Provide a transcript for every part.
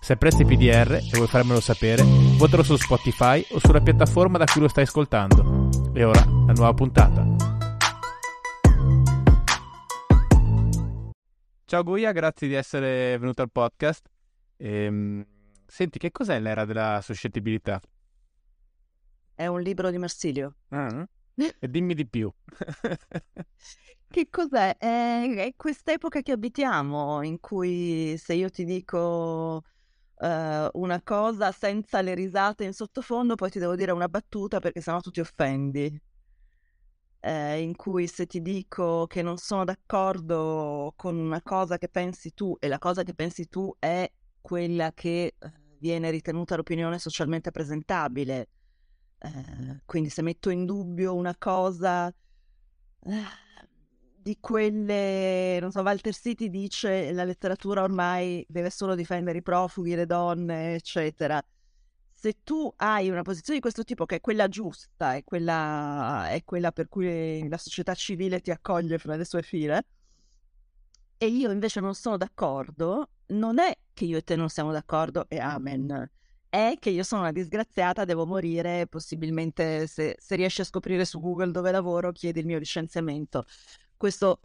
Se apprezzi PDR e vuoi farmelo sapere, votalo su Spotify o sulla piattaforma da cui lo stai ascoltando. E ora, la nuova puntata. Ciao Guia, grazie di essere venuto al podcast. Senti, che cos'è l'era della suscettibilità? È un libro di Marsilio. Ah, e dimmi di più. Che cos'è? È quest'epoca che abitiamo, in cui se io ti dico una cosa senza le risate in sottofondo, poi ti devo dire una battuta perché sennò tu ti offendi. In cui se ti dico che non sono d'accordo con una cosa che pensi tu, e la cosa che pensi tu è quella che viene ritenuta l'opinione socialmente presentabile, quindi se metto in dubbio una cosa di quelle, non so, Walter Siti dice la letteratura ormai deve solo difendere i profughi, le donne, eccetera. Se tu hai una posizione di questo tipo, che è quella giusta, è quella per cui la società civile ti accoglie fra le sue file, e io invece non sono d'accordo, non è che io e te non siamo d'accordo e amen, è che io sono una disgraziata, devo morire, possibilmente se riesci a scoprire su Google dove lavoro, chiedi il mio licenziamento. Questo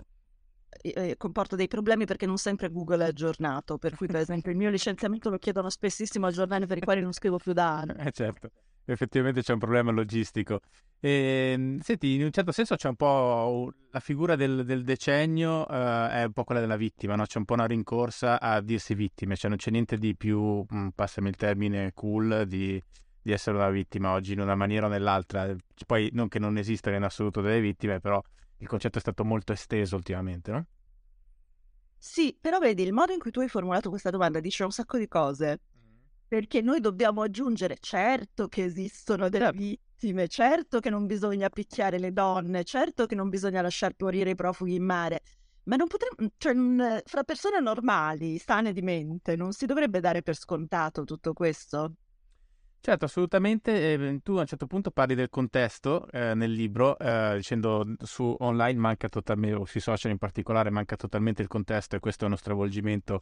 comporta dei problemi perché non sempre Google è aggiornato, per cui per esempio il mio licenziamento lo chiedono spessissimo al giornale per i quali non scrivo più da anni. Certo, effettivamente c'è un problema logistico. Senti, in un certo senso c'è un po' la figura del decennio, è un po' quella della vittima, no? C'è un po' una rincorsa a dirsi vittime, cioè non c'è niente di più, passami il termine, cool di essere una vittima oggi in una maniera o nell'altra. Poi non che non esistano in assoluto delle vittime, però il concetto è stato molto esteso ultimamente, no? Sì, però vedi, il modo in cui tu hai formulato questa domanda dice un sacco di cose, perché noi dobbiamo aggiungere, certo che esistono delle vittime, certo che non bisogna picchiare le donne, certo che non bisogna lasciar morire i profughi in mare, ma non potremmo, cioè, fra persone normali, sane di mente, non si dovrebbe dare per scontato tutto questo? Certo, assolutamente. Tu a un certo punto parli del contesto nel libro, dicendo su online manca totalmente, o sui social in particolare manca totalmente il contesto, e questo è uno stravolgimento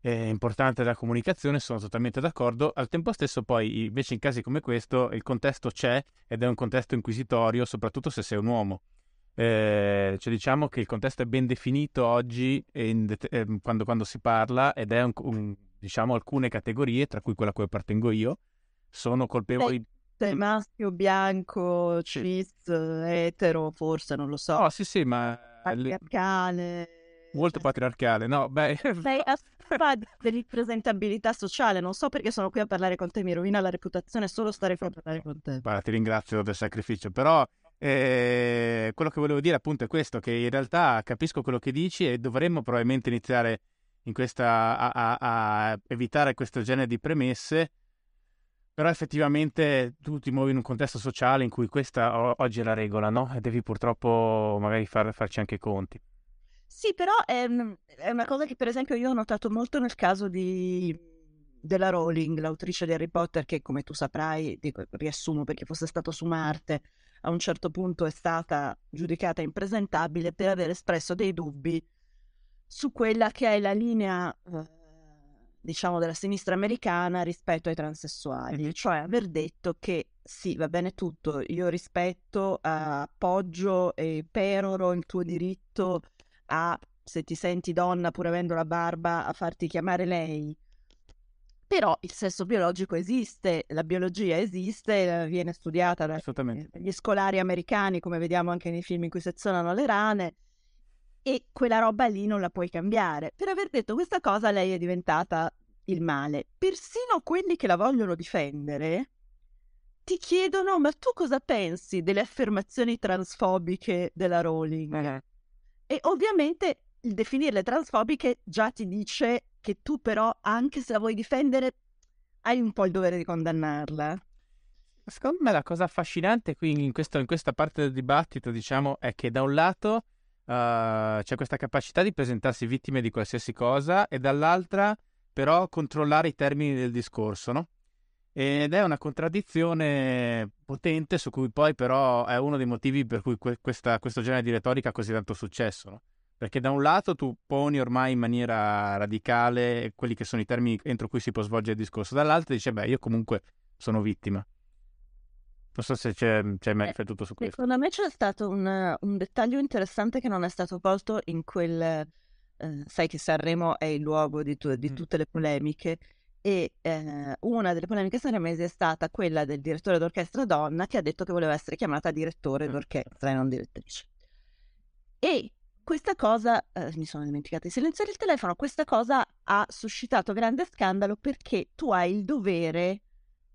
importante della comunicazione. Sono totalmente d'accordo. Al tempo stesso poi invece in casi come questo il contesto c'è, ed è un contesto inquisitorio, soprattutto se sei un uomo. Cioè diciamo che il contesto è ben definito oggi quando si parla, ed è diciamo alcune categorie, tra cui quella a cui appartengo io, sono colpevoli. Sei maschio, bianco, cis, etero, forse, non lo so. Oh, sì, ma patriarcale. Molto patriarcale, no, beh. Sei a di ripresentabilità sociale, non so perché sono qui a parlare con te, mi rovina la reputazione solo stare qui a parlare con te. Guarda, ti ringrazio del sacrificio, però quello che volevo dire appunto è questo, che in realtà capisco quello che dici e dovremmo probabilmente iniziare in questa a evitare questo genere di premesse. Però effettivamente tu ti muovi in un contesto sociale in cui questa oggi è la regola, no? E devi purtroppo magari farci anche conti. Sì, però è una cosa che per esempio io ho notato molto nel caso della Rowling, l'autrice di Harry Potter, che come tu saprai, riassumo perché fosse stato su Marte, a un certo punto è stata giudicata impresentabile per aver espresso dei dubbi su quella che è la linea, diciamo, della sinistra americana rispetto ai transessuali, cioè aver detto che sì, va bene tutto, io rispetto, appoggio e peroro il tuo diritto a, se ti senti donna pur avendo la barba, a farti chiamare lei, però il sesso biologico esiste, la biologia esiste, viene studiata dagli scolari americani, come vediamo anche nei film in cui sezionano le rane, e quella roba lì non la puoi cambiare. Per aver detto questa cosa lei è diventata il male. Persino quelli che la vogliono difendere ti chiedono: ma tu cosa pensi delle affermazioni transfobiche della Rowling? E ovviamente il definirle transfobiche già ti dice che tu però, anche se la vuoi difendere, hai un po' il dovere di condannarla. Secondo me la cosa affascinante qui in questa parte del dibattito, diciamo, è che da un lato c'è questa capacità di presentarsi vittime di qualsiasi cosa e dall'altra però controllare i termini del discorso, no? Ed è una contraddizione potente su cui poi però è uno dei motivi per cui questo genere di retorica ha così tanto successo, no? Perché da un lato tu poni ormai in maniera radicale quelli che sono i termini entro cui si può svolgere il discorso, dall'altro dice beh io comunque sono vittima. Non so se c'è mai riflettuto su questo. Secondo me c'è stato un dettaglio interessante che non è stato colto in quel... sai che Sanremo è il luogo di tutte le polemiche e una delle polemiche sanremesi è stata quella del direttore d'orchestra donna che ha detto che voleva essere chiamata direttore d'orchestra e non direttrice. E questa cosa, mi sono dimenticata di silenziare il telefono, questa cosa ha suscitato grande scandalo perché tu hai il dovere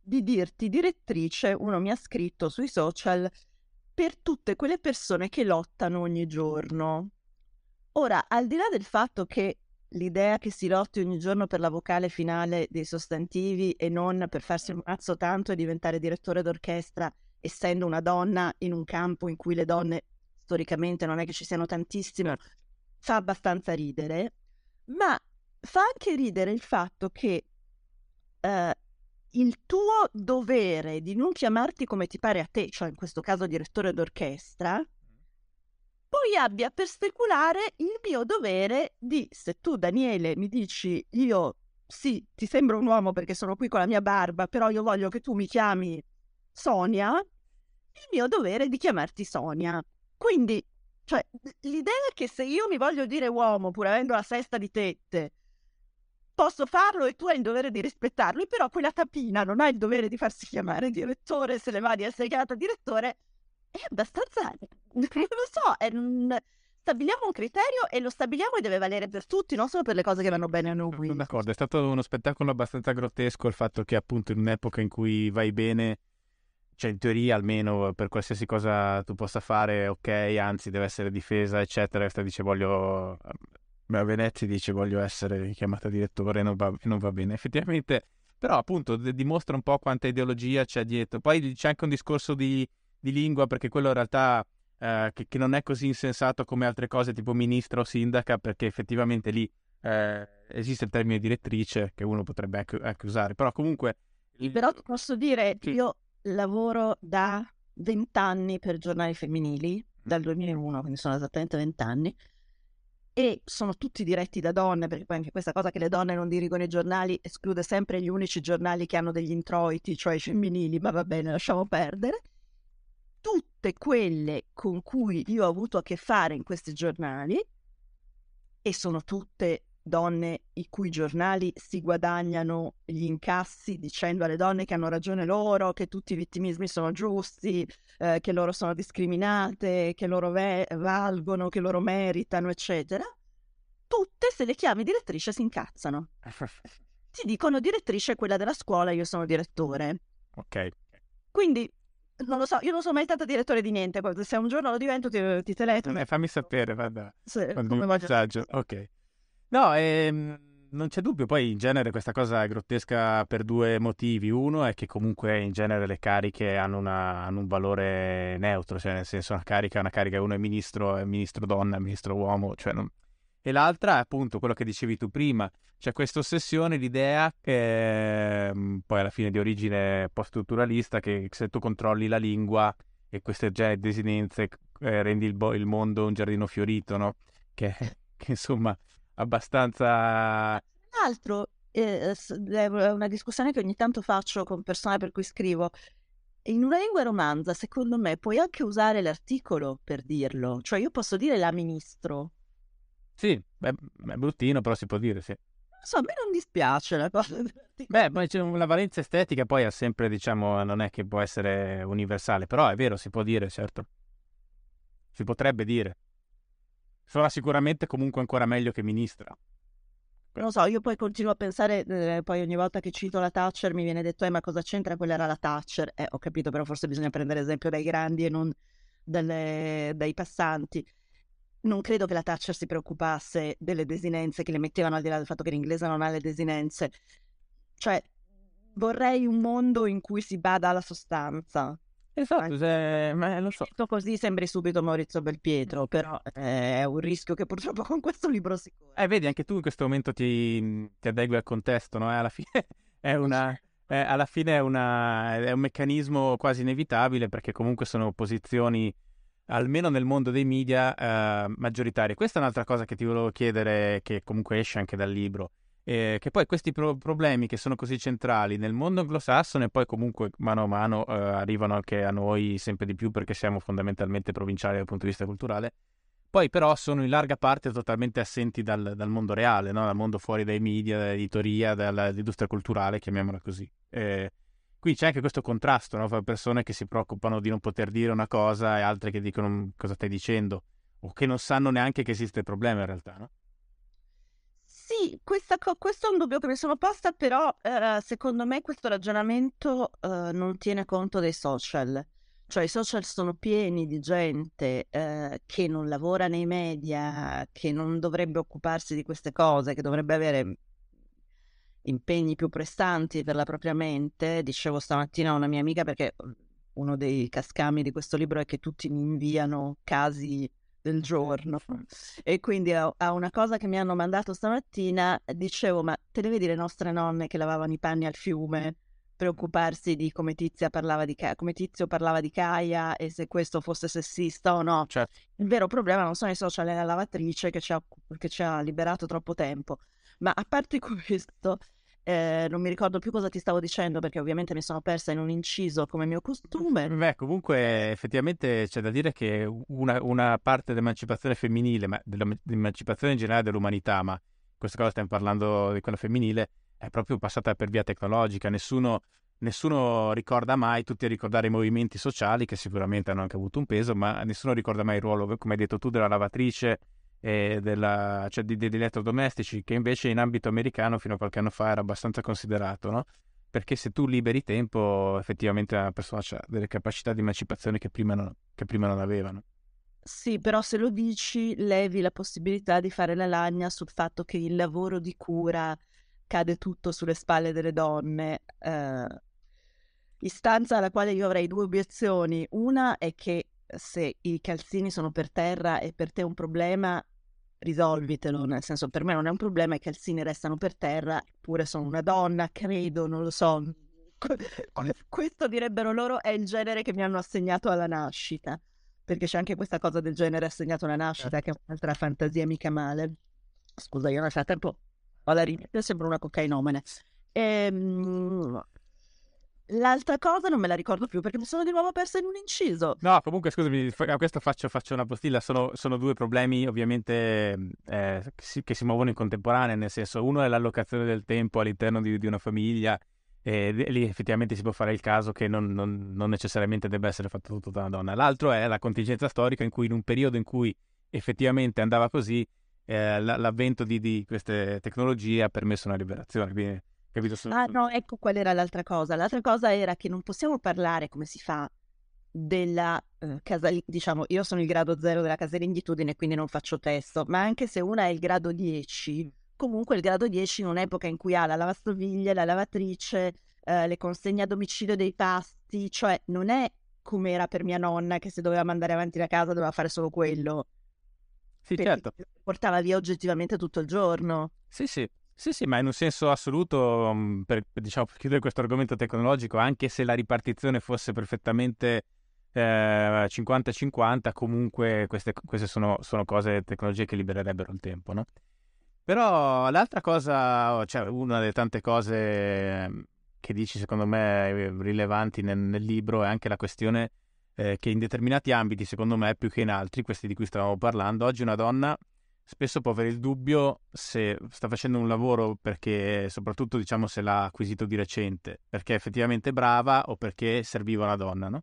di dirti direttrice, uno mi ha scritto sui social, per tutte quelle persone che lottano ogni giorno. Ora, al di là del fatto che l'idea che si lotti ogni giorno per la vocale finale dei sostantivi e non per farsi un mazzo tanto e diventare direttore d'orchestra, essendo una donna in un campo in cui le donne storicamente non è che ci siano tantissime, fa abbastanza ridere, ma fa anche ridere il fatto che il tuo dovere di non chiamarti come ti pare a te, cioè in questo caso direttore d'orchestra, poi abbia per speculare il mio dovere di, se tu Daniele mi dici io sì, ti sembro un uomo perché sono qui con la mia barba, però io voglio che tu mi chiami Sonia, il mio dovere è di chiamarti Sonia. Quindi, cioè, l'idea è che se io mi voglio dire uomo, pur avendo la sesta di tette, posso farlo e tu hai il dovere di rispettarlo, però quella tapina non ha il dovere di farsi chiamare direttore, se le va di essere chiamata direttore, è abbastanza, non lo so, stabiliamo un criterio e lo stabiliamo e deve valere per tutti, non solo per le cose che vanno bene a noi. Sono d'accordo, è stato uno spettacolo abbastanza grottesco il fatto che appunto in un'epoca in cui vai bene, cioè in teoria almeno per qualsiasi cosa tu possa fare, ok, anzi deve essere difesa, eccetera, e sta dice voglio... a Venezia dice voglio essere chiamata direttore, non va bene effettivamente, però appunto dimostra un po' quanta ideologia c'è dietro. Poi c'è anche un discorso di lingua, perché quello in realtà che non è così insensato come altre cose tipo ministra o sindaca, perché effettivamente lì esiste il termine direttrice che uno potrebbe anche usare, però comunque però ti posso dire sì. Io lavoro da 20 anni per giornali femminili, dal 2001, quindi sono esattamente 20 anni. E sono tutti diretti da donne, perché poi anche questa cosa che le donne non dirigono i giornali esclude sempre gli unici giornali che hanno degli introiti, cioè i femminili, ma va bene, lasciamo perdere. Tutte quelle con cui io ho avuto a che fare in questi giornali, e sono tutte donne i cui giornali si guadagnano gli incassi dicendo alle donne che hanno ragione loro, che tutti i vittimismi sono giusti, che loro sono discriminate, che loro valgono, che loro meritano, eccetera. Tutte, se le chiami direttrice, si incazzano. Ti dicono direttrice è quella della scuola, io sono direttore. Ok. Quindi, non lo so, io non sono mai stata direttore di niente, poi se un giorno lo divento ti telefono. Fammi sapere, guarda. Un messaggio, ok. No, non c'è dubbio, poi in genere questa cosa è grottesca per due motivi. Uno è che comunque in genere le cariche hanno un valore neutro, cioè nel senso una carica, uno è ministro donna, è ministro uomo, cioè non... E l'altra è appunto quello che dicevi tu prima, c'è questa ossessione, l'idea, poi alla fine di origine post-strutturalista, che se tu controlli la lingua e queste desinenze rendi il mondo un giardino fiorito, no? Che insomma... abbastanza... Tra l'altro è una discussione che ogni tanto faccio con persone per cui scrivo. In una lingua romanza, secondo me, puoi anche usare l'articolo per dirlo. Cioè io posso dire la ministro. Sì, è bruttino, però si può dire, sì. Non so, a me non dispiace la cosa dell'articolo. Beh, c'è una valenza estetica, poi ha sempre, diciamo, non è che può essere universale. Però è vero, si può dire, certo. Si potrebbe dire. Sarà sicuramente comunque ancora meglio che ministra. Non so, io poi continuo a pensare, poi ogni volta che cito la Thatcher mi viene detto ma cosa c'entra, quella era la Thatcher. Ho capito, però forse bisogna prendere esempio dai grandi e non dai passanti. Non credo che la Thatcher si preoccupasse delle desinenze che le mettevano, al di là del fatto che l'inglese non ha le desinenze. Cioè, vorrei un mondo in cui si bada alla sostanza. Esatto, ma lo so. Così sembri subito Maurizio Belpietro, però è un rischio che purtroppo con questo libro si corre. Vedi, anche tu in questo momento ti adegui al contesto, no? Alla fine è un meccanismo quasi inevitabile, perché comunque sono posizioni, almeno nel mondo dei media, maggioritarie. Questa è un'altra cosa che ti volevo chiedere, che comunque esce anche dal libro. Che poi questi problemi che sono così centrali nel mondo anglosassone poi comunque mano a mano arrivano anche a noi sempre di più, perché siamo fondamentalmente provinciali dal punto di vista culturale, poi però sono in larga parte totalmente assenti dal mondo reale, no? Dal mondo fuori dai media, dall'editoria, dall'industria culturale, chiamiamola così. Qui c'è anche questo contrasto, no? Fra persone che si preoccupano di non poter dire una cosa e altre che dicono cosa stai dicendo, o che non sanno neanche che esiste il problema in realtà, no? Sì, questo è un dubbio che mi sono posta, però secondo me questo ragionamento non tiene conto dei social. Cioè, i social sono pieni di gente che non lavora nei media, che non dovrebbe occuparsi di queste cose, che dovrebbe avere impegni più prestanti per la propria mente. Dicevo stamattina a una mia amica, perché uno dei cascami di questo libro è che tutti mi inviano casi del giorno, e quindi a una cosa che mi hanno mandato stamattina dicevo: ma te ne vedi le nostre nonne che lavavano i panni al fiume, preoccuparsi di come Tizio parlava di Caia e se questo fosse sessista o no? Certo. Il vero problema non sono i social, è la lavatrice che ci ha liberato troppo tempo. Ma a parte questo, non mi ricordo più cosa ti stavo dicendo, perché ovviamente mi sono persa in un inciso, come mio costume. Beh, comunque effettivamente c'è da dire che una parte dell'emancipazione femminile, ma dell'emancipazione in generale dell'umanità, ma in questo caso stiamo parlando di quella femminile, è proprio passata per via tecnologica. Nessuno ricorda mai, tutti a ricordare i movimenti sociali, che sicuramente hanno anche avuto un peso, ma nessuno ricorda mai il ruolo, come hai detto tu, della lavatrice, cioè degli elettrodomestici, che invece in ambito americano fino a qualche anno fa era abbastanza considerato, no? Perché se tu liberi tempo, effettivamente la persona ha delle capacità di emancipazione che prima non avevano. Sì, però se lo dici levi la possibilità di fare la lagna sul fatto che il lavoro di cura cade tutto sulle spalle delle donne, istanza alla quale io avrei due obiezioni. Una è che se i calzini sono per terra e per te è un problema, risolvitelo, nel senso, per me non è un problema, i calzini restano per terra, eppure sono una donna, credo, non lo so, questo direbbero loro è il genere che mi hanno assegnato alla nascita, perché c'è anche questa cosa del genere assegnato alla nascita, che è un'altra fantasia mica male. Scusa, io nel frattempo ho la rinita, sembro una cocainomane. L'altra cosa non me la ricordo più, perché mi sono di nuovo persa in un inciso. No, comunque scusami, a questo faccio una postilla. Sono due problemi ovviamente che si muovono in contemporanea, nel senso, uno è l'allocazione del tempo all'interno di una famiglia, e lì effettivamente si può fare il caso che non necessariamente debba essere fatto tutto da una donna. L'altro è la contingenza storica in cui, in un periodo in cui effettivamente andava così, l'avvento di queste tecnologie ha permesso una liberazione, quindi... Capito? Ah no, ecco qual era l'altra cosa. L'altra cosa era che non possiamo parlare, come si fa, della diciamo, io sono il grado 0 della casalinghitudine, quindi non faccio testo, ma anche se una è il grado 10, comunque il grado 10 in un'epoca in cui ha la lavastoviglie, la lavatrice, le consegne a domicilio dei pasti, cioè non è come era per mia nonna, che se doveva mandare avanti la casa doveva fare solo quello. Sì, certo. Portava via oggettivamente tutto il giorno. Sì. Sì, ma in un senso assoluto, per chiudere questo argomento tecnologico, anche se la ripartizione fosse perfettamente 50-50, comunque queste sono cose, tecnologie che libererebbero il tempo, no? Però l'altra cosa, cioè una delle tante cose che dici secondo me rilevanti nel libro, è anche la questione che in determinati ambiti, secondo me più che in altri, questi di cui stavamo parlando, oggi una donna spesso può avere il dubbio se sta facendo un lavoro perché, soprattutto diciamo se l'ha acquisito di recente, perché è effettivamente brava o perché serviva una donna, no?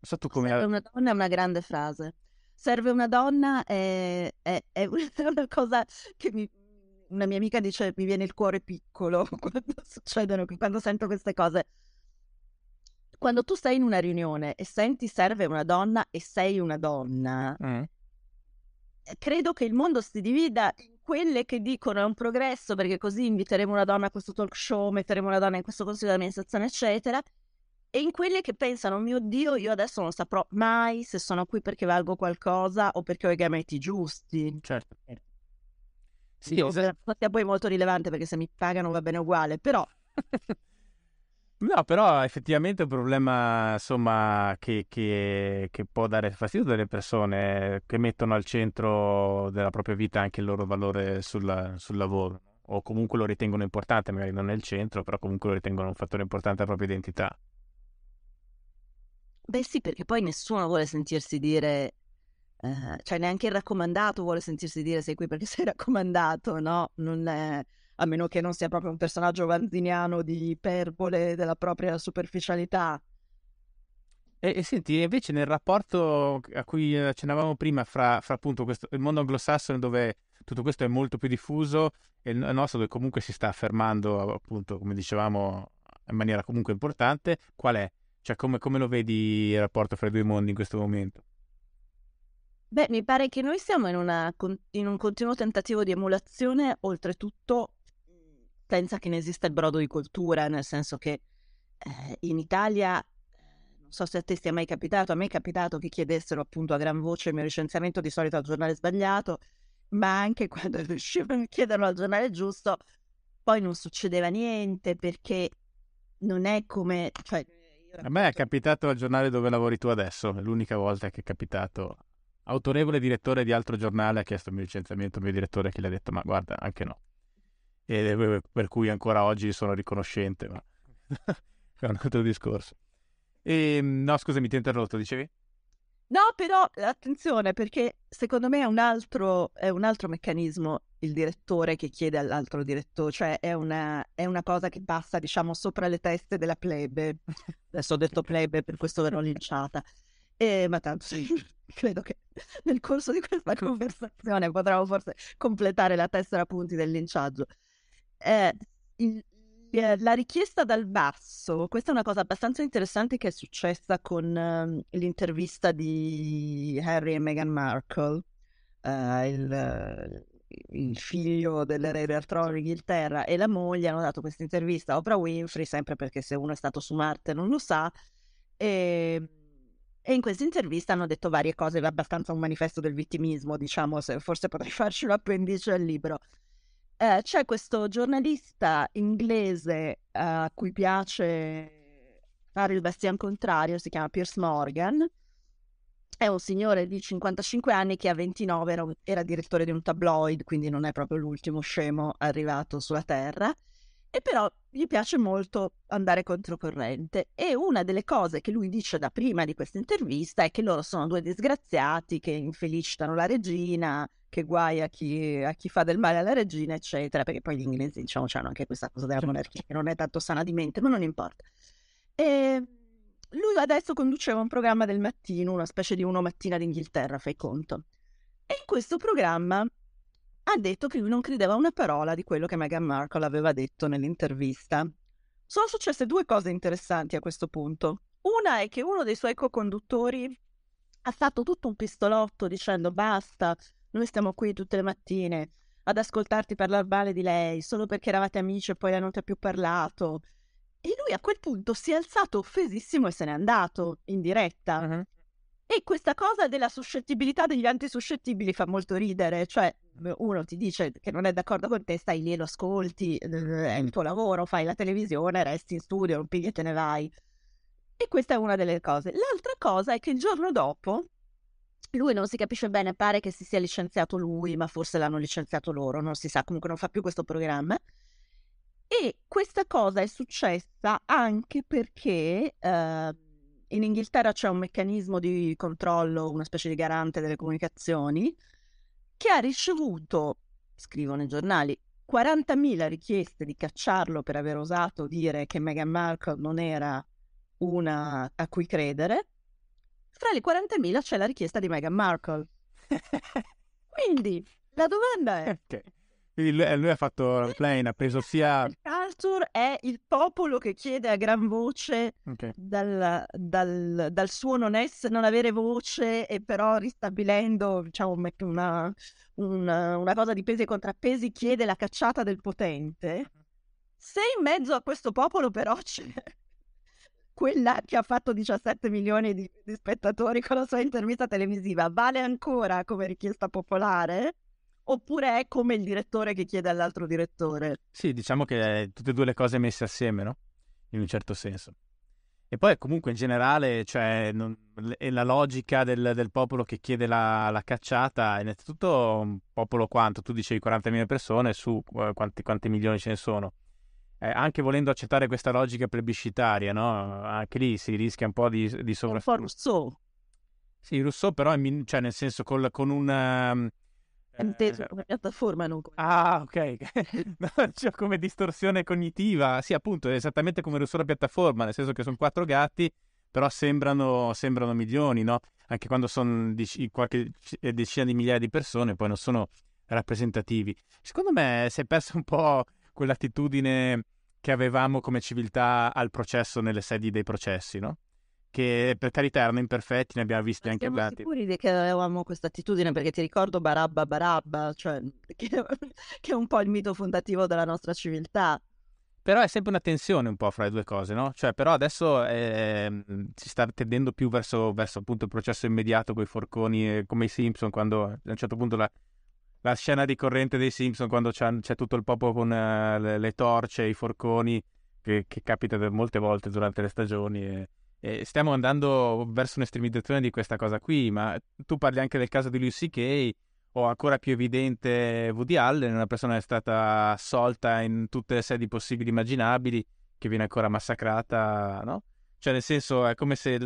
So tu come... Serve una donna è una grande frase. Serve una donna è una cosa che una mia amica dice, mi viene il cuore piccolo quando sento queste cose. Quando tu sei in una riunione e senti serve una donna e sei una donna... Credo che il mondo si divida in quelle che dicono è un progresso perché così inviteremo una donna a questo talk show, metteremo una donna in questo consiglio di amministrazione, eccetera, e in quelle che pensano, mio Dio, io adesso non saprò mai se sono qui perché valgo qualcosa o perché ho i gameti giusti. Certo. Sì, è poi molto rilevante perché se mi pagano va bene uguale, però... No, però effettivamente è un problema, insomma, che può dare fastidio delle persone che mettono al centro della propria vita anche il loro valore sul lavoro, o comunque lo ritengono importante, magari non nel centro, però comunque lo ritengono un fattore importante alla propria identità. Beh sì, perché poi nessuno vuole sentirsi dire, cioè neanche il raccomandato vuole sentirsi dire sei qui perché sei raccomandato, no? Non è... a meno che non sia proprio un personaggio vanziniano di iperbole della propria superficialità. E senti, invece nel rapporto a cui accennavamo prima fra appunto questo, il mondo anglosassone dove tutto questo è molto più diffuso e il nostro dove comunque si sta affermando appunto, come dicevamo, in maniera comunque importante, qual è? Cioè come lo vedi il rapporto fra i due mondi in questo momento? Beh, mi pare che noi siamo in un continuo tentativo di emulazione, oltretutto senza che ne esista il brodo di cultura, nel senso che in Italia, non so se a te sia mai capitato, a me è capitato che chiedessero appunto a gran voce il mio licenziamento, di solito al giornale sbagliato, ma anche quando riuscivano a chiederlo al giornale giusto, poi non succedeva niente, perché non è come... Cioè, a me è capitato al giornale dove lavori tu adesso, è l'unica volta che è capitato... Autorevole direttore di altro giornale ha chiesto il mio licenziamento, il mio direttore che gli ha detto ma guarda anche no, e per cui ancora oggi sono riconoscente, ma è un altro discorso. No scusami, ti ho interrotto, dicevi? No, però attenzione, perché secondo me è un altro meccanismo il direttore che chiede all'altro direttore, cioè è una cosa che passa diciamo sopra le teste della plebe. Adesso ho detto plebe, per questo verrò linciata. Ma tanto sì, credo che nel corso di questa conversazione potremmo forse completare la tessera punti del linciaggio. La richiesta dal basso, questa è una cosa abbastanza interessante che è successa con l'intervista di Harry e Meghan Markle, il figlio dell'erede del trono d'Inghilterra, e la moglie hanno dato questa intervista a Oprah Winfrey, sempre perché se uno è stato su Marte non lo sa, e in questa intervista hanno detto varie cose, abbastanza un manifesto del vittimismo, diciamo, se forse potrei farci un appendice al libro. C'è questo giornalista inglese a cui piace fare il bastian contrario, si chiama Piers Morgan, è un signore di 55 anni che a 29 era direttore di un tabloid, quindi non è proprio l'ultimo scemo arrivato sulla Terra, e però gli piace molto andare controcorrente, e una delle cose che lui dice da prima di questa intervista è che loro sono due disgraziati che infelicitano la regina, che guai a chi fa del male alla regina, eccetera, perché poi gli inglesi diciamo hanno anche questa cosa della monarchia che non è tanto sana di mente, ma non importa. E lui adesso conduceva un programma del mattino, una specie di Uno Mattina d'Inghilterra, fai conto, e in questo programma ha detto che lui non credeva una parola di quello che Meghan Markle aveva detto nell'intervista. Sono successe due cose interessanti a questo punto. Una è che uno dei suoi co-conduttori ha fatto tutto un pistolotto dicendo basta, noi stiamo qui tutte le mattine ad ascoltarti parlare male di lei, solo perché eravate amici e poi lei non ti ha più parlato. E lui a quel punto si è alzato offesissimo e se n'è andato in diretta. Uh-huh. E questa cosa della suscettibilità degli antisuscettibili fa molto ridere, cioè uno ti dice che non è d'accordo con te, stai lì e lo ascolti, è il tuo lavoro, fai la televisione, resti in studio, non pigli e te ne vai. E questa è una delle cose. L'altra cosa è che il giorno dopo, lui non si capisce bene, pare che si sia licenziato lui, ma forse l'hanno licenziato loro, non si sa, comunque non fa più questo programma. E questa cosa è successa anche perché... in Inghilterra c'è un meccanismo di controllo, una specie di garante delle comunicazioni, che ha ricevuto, scrivono i giornali, 40.000 richieste di cacciarlo per aver osato dire che Meghan Markle non era una a cui credere. Fra le 40.000 c'è la richiesta di Meghan Markle. Quindi la domanda è... Okay. Lui ha fatto la plane, ha preso sia... Il culture è il popolo che chiede a gran voce, okay, dal suo non avere voce, e però ristabilendo, diciamo, una cosa di pesi e contrappesi, chiede la cacciata del potente. Se in mezzo a questo popolo però c'è quella che ha fatto 17 milioni di spettatori con la sua intervista televisiva, vale ancora come richiesta popolare? Oppure è come il direttore che chiede all'altro direttore? Sì, diciamo che è tutte e due le cose messe assieme, no? In un certo senso. E poi comunque in generale, cioè, è la logica del popolo che chiede la cacciata. Innanzitutto un popolo, quanto? Tu dicevi 40.000 persone, su quanti milioni ce ne sono? Anche volendo accettare questa logica plebiscitaria, no? Anche lì si rischia un po' di sovraffazione. Rousseau. Sì, Rousseau però, cioè nel senso con un... È inteso come piattaforma, non come... Ah, ok. Cioè, come distorsione cognitiva. Sì, appunto, è esattamente come Rousseau la piattaforma, nel senso che sono quattro gatti, però sembrano milioni, no? Anche quando sono qualche decina di migliaia di persone, poi non sono rappresentativi. Secondo me si è persa un po' quell'attitudine che avevamo come civiltà al processo, nelle sedi dei processi, no? Che per carità erano imperfetti, ne abbiamo visti anche tanti. Siamo sicuri che avevamo questa attitudine, perché ti ricordo Barabba, cioè, che è un po' il mito fondativo della nostra civiltà. Però è sempre una tensione un po' fra le due cose, no? Cioè, però adesso si sta tendendo più verso appunto il processo immediato con i forconi, come i Simpson, quando a un certo punto la scena ricorrente dei Simpson, quando c'è tutto il popolo con le torce, i forconi, che capita molte volte durante le stagioni. Stiamo andando verso un'estremizzazione di questa cosa qui, ma tu parli anche del caso di Louis C.K., o ancora più evidente Woody Allen, una persona che è stata assolta in tutte le sedi possibili e immaginabili, che viene ancora massacrata, no? Cioè, nel senso, è come se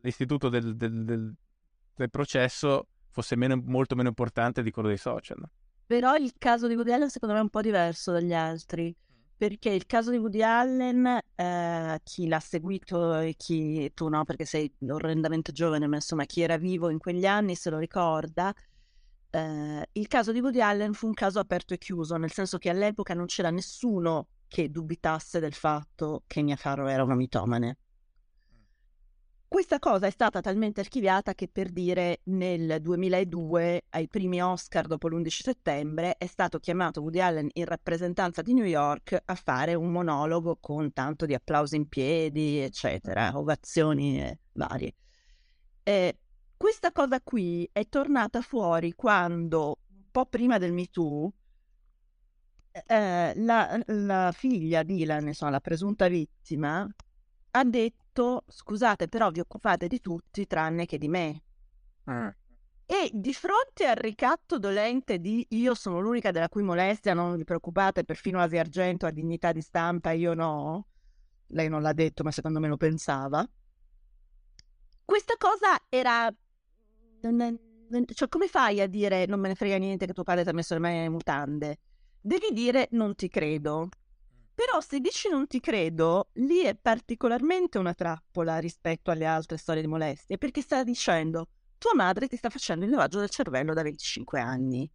l'istituto del processo fosse molto meno importante di quello dei social, no? Però il caso di Woody Allen secondo me è un po' diverso dagli altri. Perché il caso di Woody Allen, chi l'ha seguito e chi tu no, perché sei orrendamente giovane, ma insomma chi era vivo in quegli anni se lo ricorda, il caso di Woody Allen fu un caso aperto e chiuso, nel senso che all'epoca non c'era nessuno che dubitasse del fatto che Mia Farrow era una mitomane. Questa cosa è stata talmente archiviata che, per dire, nel 2002, ai primi Oscar dopo l'11 settembre, è stato chiamato Woody Allen in rappresentanza di New York a fare un monologo con tanto di applausi in piedi, eccetera, ovazioni varie. Questa cosa qui è tornata fuori quando, un po' prima del MeToo, la figlia di la presunta vittima, ha detto: scusate, però vi occupate di tutti tranne che di me. E di fronte al ricatto dolente di io sono l'unica della cui molestia non vi preoccupate, perfino Asia Argento ha dignità di stampa, io no, lei non l'ha detto ma secondo me lo pensava, questa cosa era, cioè, come fai a dire non me ne frega niente che tuo padre ti ha messo le mani nelle mutande? Devi dire non ti credo. Però se dici non ti credo, lì è particolarmente una trappola rispetto alle altre storie di molestie, perché sta dicendo tua madre ti sta facendo il lavaggio del cervello da 25 anni,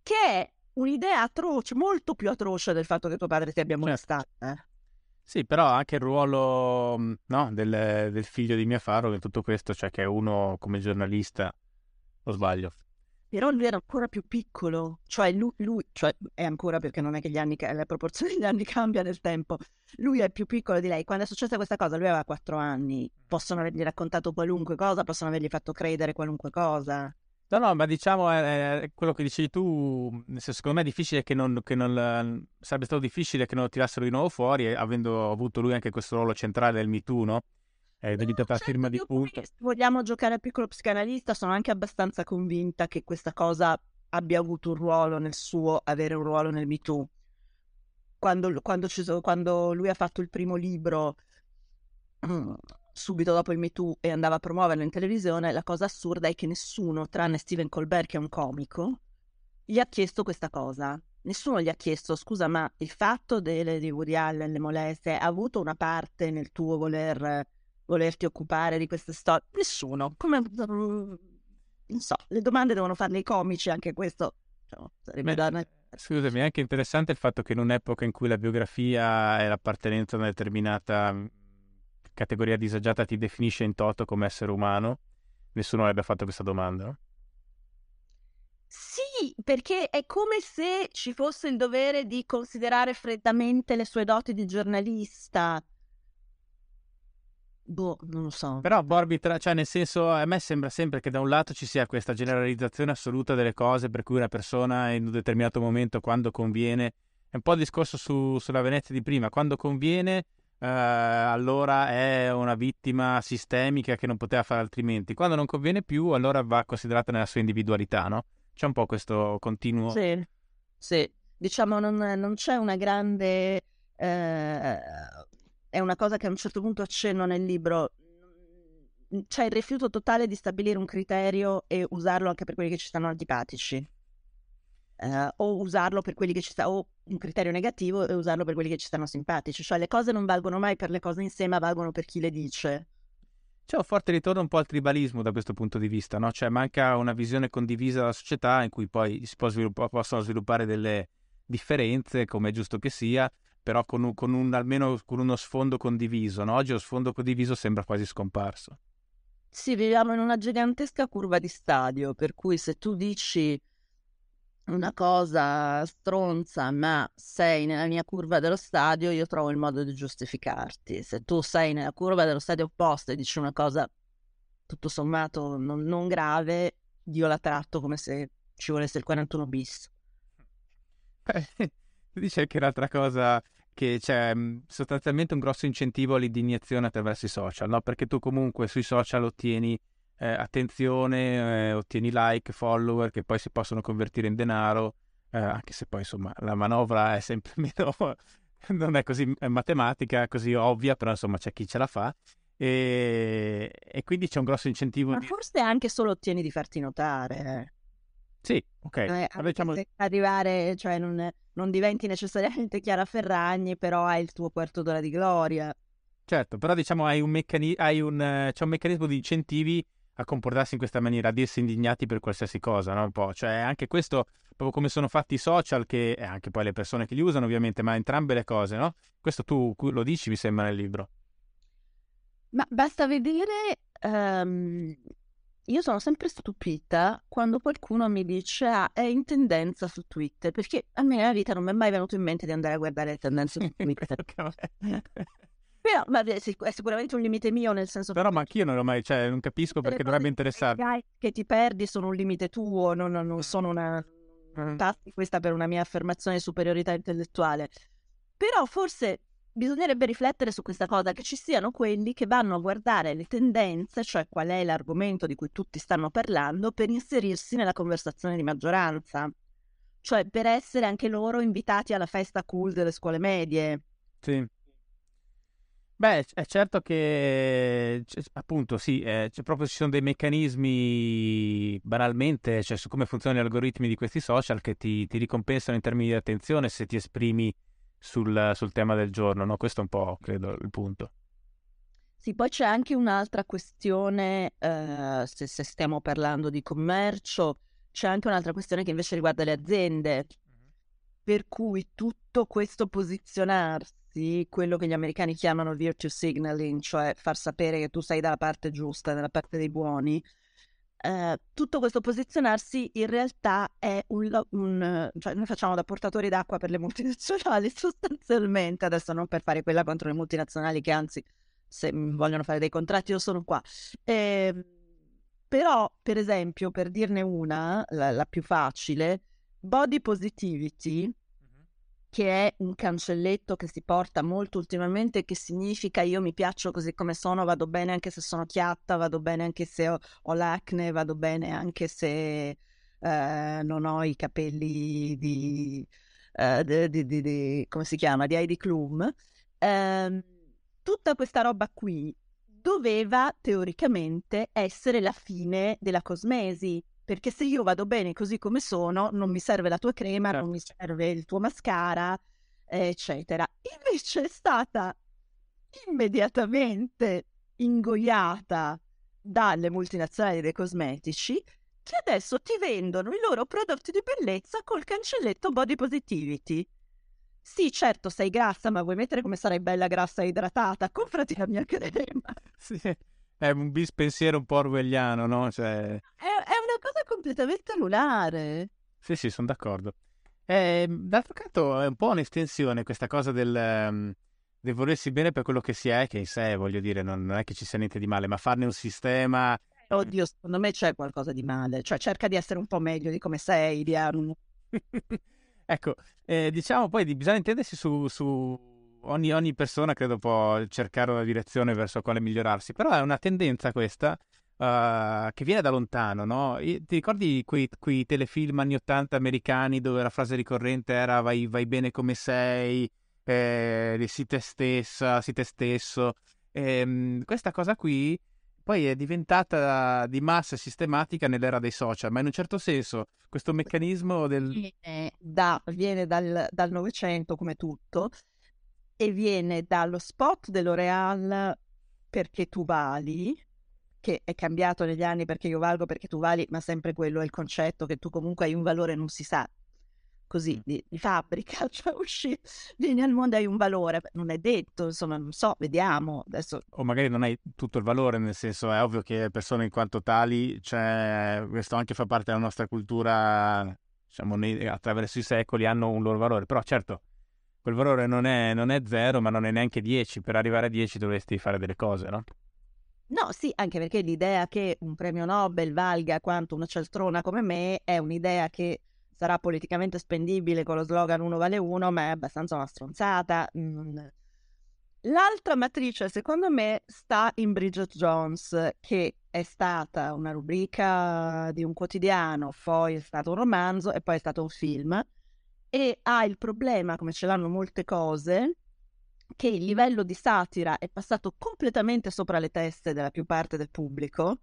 che è un'idea atroce, molto più atroce del fatto che tuo padre ti abbia molestato. Certo. Sì, però anche il ruolo, no, del figlio di Mia Farrow in tutto questo, cioè che è uno come giornalista, o sbaglio? Però lui era ancora più piccolo, cioè lui cioè è ancora, perché non è che la proporzione degli anni cambia nel tempo, lui è più piccolo di lei. Quando è successa questa cosa lui aveva 4 anni, possono avergli raccontato qualunque cosa, possono avergli fatto credere qualunque cosa. No, ma diciamo quello che dicevi tu, secondo me è difficile che non sarebbe stato difficile che non lo tirassero di nuovo fuori, avendo avuto lui anche questo ruolo centrale del MeToo, no? Certo, firma di punto. Se vogliamo giocare al piccolo psicanalista, sono anche abbastanza convinta che questa cosa abbia avuto un ruolo nel suo avere un ruolo nel Me Too. Quando lui ha fatto il primo libro subito dopo il Me Too e andava a promuoverlo in televisione, la cosa assurda è che nessuno, tranne Stephen Colbert che è un comico, gli ha chiesto questa cosa. Nessuno gli ha chiesto: scusa, ma il fatto di Woody Allen, le molestie, ha avuto una parte nel tuo volerti occupare di queste storie? Nessuno. Come, non so, le domande devono farle i comici, anche questo. Cioè, sarebbe Scusami, è anche interessante il fatto che in un'epoca in cui la biografia e l'appartenenza a una determinata categoria disagiata ti definisce in toto come essere umano, nessuno abbia fatto questa domanda, no? Sì, perché è come se ci fosse il dovere di considerare freddamente le sue doti di giornalista. Boh, non lo so. Però Borbi, cioè nel senso, a me sembra sempre che da un lato ci sia questa generalizzazione assoluta delle cose, per cui una persona in un determinato momento, quando conviene, è un po' il discorso sulla Venezia di prima, quando conviene allora è una vittima sistemica che non poteva fare altrimenti, quando non conviene più allora va considerata nella sua individualità, no? C'è un po' questo continuo. Sì, sì. Diciamo non c'è una grande... è una cosa che a un certo punto accenno nel libro. C'è il rifiuto totale di stabilire un criterio e usarlo anche per quelli che ci stanno antipatici, o usarlo per quelli che ci stanno, o un criterio negativo e usarlo per quelli che ci stanno simpatici. Cioè le cose non valgono mai per le cose insieme, ma valgono per chi le dice. C'è un forte ritorno un po' al tribalismo da questo punto di vista, no? Cioè manca una visione condivisa della società in cui poi possono sviluppare delle differenze, come è giusto che sia, però almeno con uno sfondo condiviso, no? Oggi lo sfondo condiviso sembra quasi scomparso. Sì, viviamo in una gigantesca curva di stadio, per cui se tu dici una cosa stronza ma sei nella mia curva dello stadio, io trovo il modo di giustificarti. Se tu sei nella curva dello stadio opposto e dici una cosa tutto sommato non grave, io la tratto come se ci volesse il 41 bis. Dice anche un'altra cosa, che c'è sostanzialmente un grosso incentivo all'indignazione attraverso i social, no? Perché tu comunque sui social ottieni attenzione, ottieni like, follower, che poi si possono convertire in denaro, anche se poi insomma la manovra è sempre meno, non è così matematica, così ovvia, però insomma c'è chi ce la fa, e quindi c'è un grosso incentivo. Ma forse anche solo ottieni di farti notare. Sì, ok. Diciamo... arrivare, cioè non diventi necessariamente Chiara Ferragni, però hai il tuo quarto d'ora di gloria. Certo, però diciamo c'è un meccanismo di incentivi a comportarsi in questa maniera, a dirsi indignati per qualsiasi cosa, no? Un po', cioè anche questo, proprio come sono fatti i social, che anche poi le persone che li usano ovviamente, ma entrambe le cose, no? Questo tu lo dici, mi sembra, nel libro. Ma basta vedere... Io sono sempre stupita quando qualcuno mi dice è in tendenza su Twitter, perché a me nella vita non mi è mai venuto in mente di andare a guardare le tendenze su Twitter. Però ma è sicuramente un limite mio, nel senso... Però ma anch'io non l'ho mai... Cioè non capisco perché dovrebbe interessarmi. Che ti perdi sono un limite tuo, non sono una... Tasti questa per una mia affermazione di superiorità intellettuale. Però forse... bisognerebbe riflettere su questa cosa, che ci siano quelli che vanno a guardare le tendenze, cioè qual è l'argomento di cui tutti stanno parlando, per inserirsi nella conversazione di maggioranza. Cioè per essere anche loro invitati alla festa cool delle scuole medie. Sì. Beh, è certo che, appunto, sì, ci sono dei meccanismi, banalmente, cioè su come funzionano gli algoritmi di questi social, che ti ricompensano in termini di attenzione se ti esprimi sul tema del giorno, no? Questo è un po', credo, il punto. Sì, poi c'è anche un'altra questione, se stiamo parlando di commercio, c'è anche un'altra questione che invece riguarda le aziende, per cui tutto questo posizionarsi, quello che gli americani chiamano virtue signaling, cioè far sapere che tu sei dalla parte giusta, dalla parte dei buoni, tutto questo posizionarsi in realtà è cioè noi facciamo da portatori d'acqua per le multinazionali, sostanzialmente. Adesso non per fare quella contro le multinazionali, che anzi se vogliono fare dei contratti io sono qua, però per esempio, per dirne una, la più facile, body positivity, che è un cancelletto che si porta molto ultimamente, che significa io mi piaccio così come sono, vado bene anche se sono chiatta, vado bene anche se ho l'acne, vado bene anche se non ho i capelli di come si chiama, di Heidi Klum. Tutta questa roba qui doveva teoricamente essere la fine della cosmesi, perché se io vado bene così come sono, non mi serve la tua crema, non mi serve il tuo mascara, eccetera. Invece è stata immediatamente ingoiata dalle multinazionali dei cosmetici, che adesso ti vendono i loro prodotti di bellezza col cancelletto body positivity. Sì, certo, sei grassa, ma vuoi mettere come sarai bella grassa e idratata? Comprati la mia crema. Sì, è un pensiero un po' orwelliano, no? Cioè... È una cosa completamente lunare. Sì, sono d'accordo. D'altro canto è un po' un'estensione questa cosa del volersi bene per quello che si è, che in sé, voglio dire, non è che ci sia niente di male, ma farne un sistema... Oddio, secondo me c'è qualcosa di male. Cioè, cerca di essere un po' meglio di come sei, di... Ecco, diciamo poi bisogna intendersi su ogni persona, credo può cercare una direzione verso la quale migliorarsi, però è una tendenza questa che viene da lontano, no? Ti ricordi quei telefilm anni 80 americani dove la frase ricorrente era vai bene come sei, sii te stessa, sii te stesso? Questa cosa qui poi è diventata di massa sistematica nell'era dei social, ma in un certo senso questo meccanismo viene dal Novecento, come tutto, e viene dallo spot dell'Oreal "Perché tu vali", che è cambiato negli anni, perché io valgo, perché tu vali, ma sempre quello è il concetto, che tu comunque hai un valore, non si sa, così, di fabbrica, cioè uscì, vieni al mondo, hai un valore, non è detto, insomma, non so, vediamo adesso. O magari non hai tutto il valore, nel senso, è ovvio che persone in quanto tali, cioè, questo anche fa parte della nostra cultura, diciamo, attraverso i secoli hanno un loro valore, però certo, quel valore non è zero, ma non è neanche 10, per arrivare a 10 dovresti fare delle cose, no? No, sì, anche perché l'idea che un premio Nobel valga quanto una cialtrona come me è un'idea che sarà politicamente spendibile con lo slogan "uno vale uno", ma è abbastanza una stronzata. L'altra matrice, secondo me, sta in Bridget Jones, che è stata una rubrica di un quotidiano, poi è stato un romanzo e poi è stato un film, e ha il problema, come ce l'hanno molte cose, che il livello di satira è passato completamente sopra le teste della più parte del pubblico,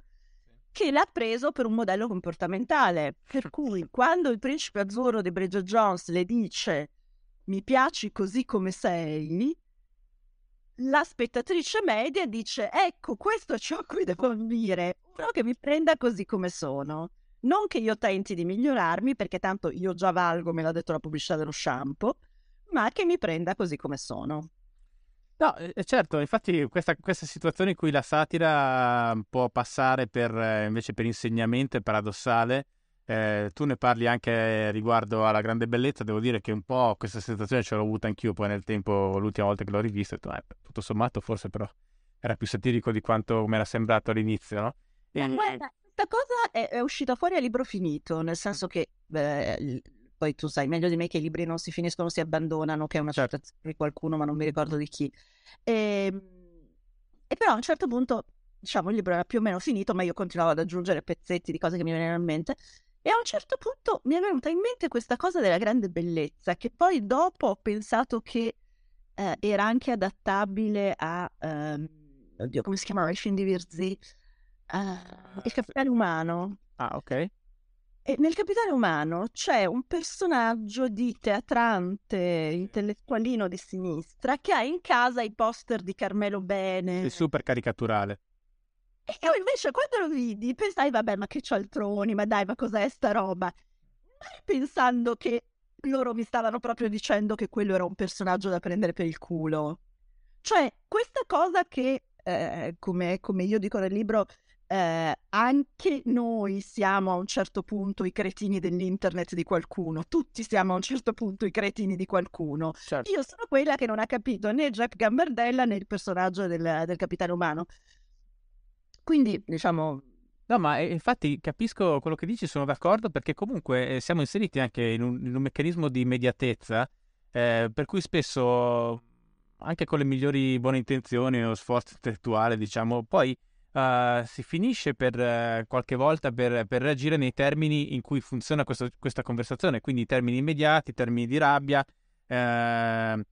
che l'ha preso per un modello comportamentale, per cui quando il principe azzurro di Bridget Jones le dice "mi piaci così come sei", la spettatrice media dice "ecco, questo è ciò a cui devo ambire, uno che mi prenda così come sono, non che io tenti di migliorarmi, perché tanto io già valgo, me l'ha detto la pubblicità dello shampoo, ma che mi prenda così come sono". No, certo, infatti questa situazione in cui la satira può passare invece per insegnamento è paradossale. Tu ne parli anche riguardo alla Grande Bellezza, devo dire che un po' questa situazione ce l'ho avuta anch'io poi nel tempo, l'ultima volta che l'ho rivista, tutto sommato forse però era più satirico di quanto mi era sembrato all'inizio, no? Guarda, questa cosa è uscita fuori a libro finito, nel senso che... poi tu sai meglio di me che i libri non si finiscono, si abbandonano, che è una citazione di qualcuno, ma non mi ricordo di chi. E però a un certo punto, diciamo, il libro era più o meno finito, ma io continuavo ad aggiungere pezzetti di cose che mi venivano in mente, e a un certo punto mi è venuta in mente questa cosa della Grande Bellezza, che poi dopo ho pensato che era anche adattabile a... oddio, come si chiamava il film di Virzì? Il Capitale Umano. Ah, ok. E nel Capitale Umano c'è un personaggio di teatrante, intellettualino di sinistra, che ha in casa i poster di Carmelo Bene. È super caricaturale. E io invece quando lo vidi pensai, vabbè, ma che cialtroni, ma dai, ma cos'è sta roba? Ma pensando che loro mi stavano proprio dicendo che quello era un personaggio da prendere per il culo. Cioè, questa cosa che, come io dico nel libro... anche noi siamo a un certo punto i cretini dell'internet di qualcuno, tutti siamo a un certo punto i cretini di qualcuno, certo. Io sono quella che non ha capito né Jeff Gambardella né il personaggio del Capitale Umano, quindi diciamo no, ma infatti capisco quello che dici, sono d'accordo, perché comunque siamo inseriti anche in un meccanismo di immediatezza, per cui spesso anche con le migliori buone intenzioni o sforzo intellettuale, diciamo, poi si finisce qualche volta per reagire nei termini in cui funziona questa conversazione, quindi termini immediati, termini di rabbia, perché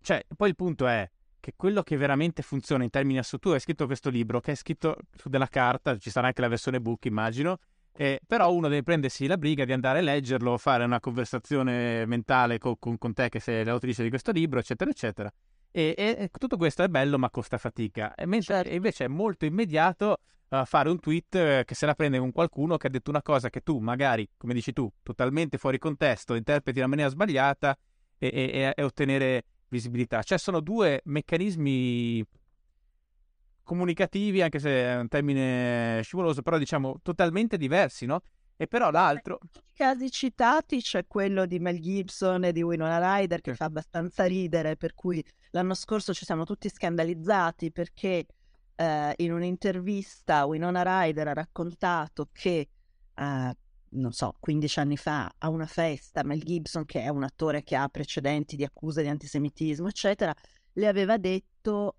cioè, poi il punto è che quello che veramente funziona in termini assoluti, tu hai scritto questo libro che è scritto su della carta, ci sarà anche la versione book immagino, però uno deve prendersi la briga di andare a leggerlo, fare una conversazione mentale con te che sei l'autrice di questo libro, eccetera eccetera. E tutto questo è bello ma costa fatica, mentre invece è molto immediato, fare un tweet che se la prende con qualcuno che ha detto una cosa che tu magari, come dici tu, totalmente fuori contesto, interpreti in una maniera sbagliata e ottenere visibilità. Cioè sono due meccanismi comunicativi, anche se è un termine scivoloso, però diciamo totalmente diversi, no? E però l'altro... I casi citati c'è quello di Mel Gibson e di Winona Ryder che fa abbastanza ridere, per cui l'anno scorso ci siamo tutti scandalizzati perché in un'intervista Winona Ryder ha raccontato che, non so, 15 anni fa a una festa Mel Gibson, che è un attore che ha precedenti di accuse di antisemitismo, eccetera, le aveva detto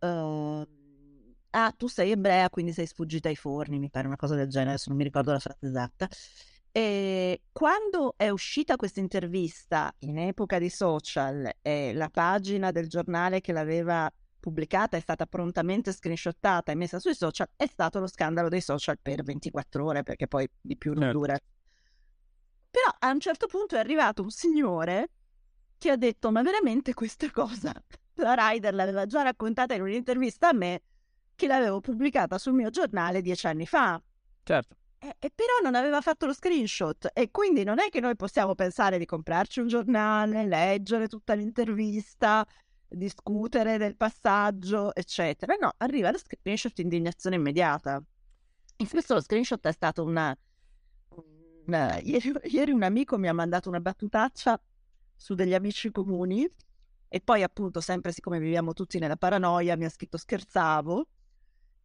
ah, tu sei ebrea, quindi sei sfuggita ai forni, mi pare una cosa del genere, adesso non mi ricordo la frase esatta. E quando è uscita questa intervista in epoca di social e la pagina del giornale che l'aveva pubblicata è stata prontamente screenshottata e messa sui social, è stato lo scandalo dei social per 24 ore, perché poi di più non dura. Però a un certo punto è arrivato un signore che ha detto: ma veramente questa cosa la Ryder l'aveva già raccontata in un'intervista a me, che l'avevo pubblicata sul mio giornale 10 anni fa. Certo. E però non aveva fatto lo screenshot, e quindi non è che noi possiamo pensare di comprarci un giornale, leggere tutta l'intervista, discutere del passaggio, eccetera. No, arriva lo screenshot, indignazione immediata. In questo lo screenshot è stato una... Ieri un amico mi ha mandato una battutaccia su degli amici comuni, e poi appunto, sempre siccome viviamo tutti nella paranoia, mi ha scritto scherzavo,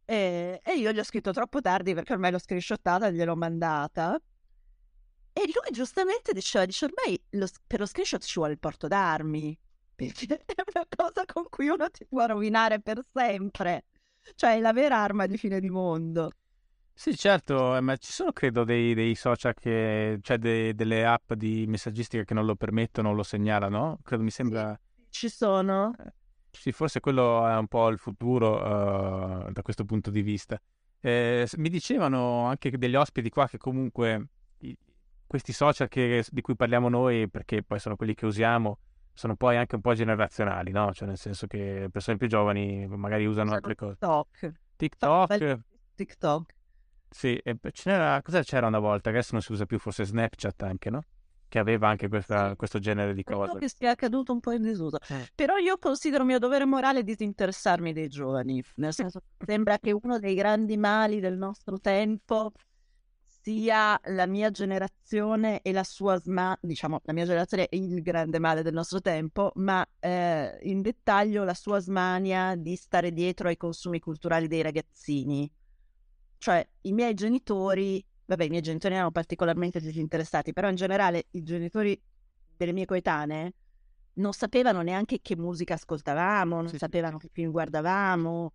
e io gli ho scritto troppo tardi perché ormai l'ho screenshottata e gliel'ho mandata. E lui giustamente diceva ormai per lo screenshot ci vuole il porto d'armi, perché è una cosa con cui uno ti può rovinare per sempre, cioè è la vera arma di fine di mondo. Sì, certo, ma ci sono credo dei social che, cioè delle app di messaggistica che non lo permettono, lo segnalano, credo, mi sembra. Ci sono? Sì, forse quello è un po' il futuro da questo punto di vista. Mi dicevano anche degli ospiti qua che comunque questi social di cui parliamo noi, perché poi sono quelli che usiamo, sono poi anche un po' generazionali, no? Cioè nel senso che persone più giovani magari usano altre cose. TikTok. Sì, e c'era una volta, che adesso non si usa più, forse Snapchat anche, no? Che aveva anche questo genere di cose. Credo che sia caduto un po' in disuso. Però io considero mio dovere morale disinteressarmi dei giovani, nel senso che sembra che uno dei grandi mali del nostro tempo sia la mia generazione e la sua diciamo, la mia generazione è il grande male del nostro tempo, ma in dettaglio la sua smania di stare dietro ai consumi culturali dei ragazzini. Cioè i miei genitori erano particolarmente disinteressati, però in generale i genitori delle mie coetanee non sapevano neanche che musica ascoltavamo, non sapevano che film guardavamo.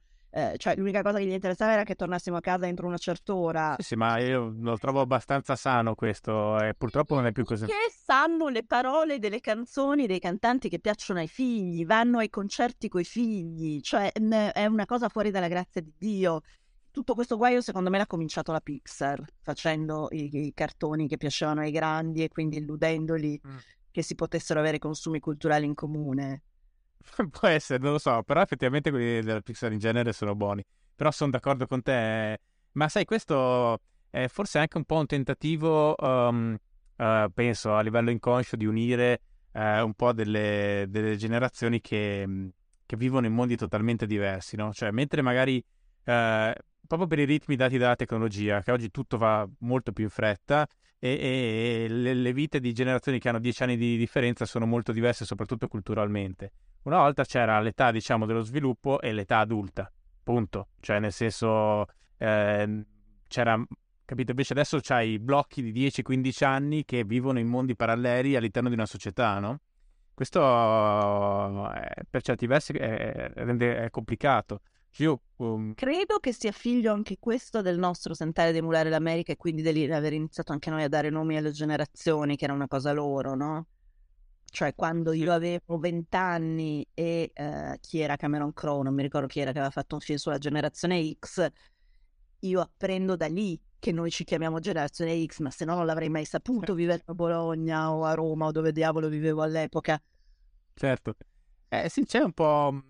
Cioè l'unica cosa che gli interessava era che tornassimo a casa entro una certa ora. Sì, ma io lo trovo abbastanza sano questo, e purtroppo non è più così. Perché sanno le parole delle canzoni dei cantanti che piacciono ai figli, vanno ai concerti coi figli, cioè è una cosa fuori dalla grazia di Dio. Tutto questo guaio secondo me l'ha cominciato la Pixar, facendo i cartoni che piacevano ai grandi e quindi illudendoli che si potessero avere consumi culturali in comune. Può essere, non lo so, però effettivamente quelli della Pixar in genere sono buoni. Però sono d'accordo con te, ma sai, questo è forse anche un po' un tentativo, penso a livello inconscio, di unire un po' delle generazioni che vivono in mondi totalmente diversi, no? Cioè mentre magari proprio per i ritmi dati dalla tecnologia, che oggi tutto va molto più in fretta, e le vite di generazioni che hanno 10 anni di differenza sono molto diverse, soprattutto culturalmente. Una volta c'era l'età, diciamo, dello sviluppo e l'età adulta, punto. Cioè nel senso c'era, capito? Invece adesso c'hai blocchi di 10-15 anni che vivono in mondi paralleli all'interno di una società, no? Questo per certi versi è complicato. Io, credo che sia figlio anche questo del nostro tentare di emulare l'America, e quindi dell'aver iniziato anche noi a dare nomi alle generazioni, che era una cosa loro, no? Cioè quando io avevo 20 anni e chi era Cameron Crowe, non mi ricordo chi era, che aveva fatto un film sulla generazione X, io apprendo da lì che noi ci chiamiamo generazione X, ma se no non l'avrei mai saputo, vivendo a Bologna o a Roma o dove diavolo vivevo all'epoca. Certo, sì, c'è un po'...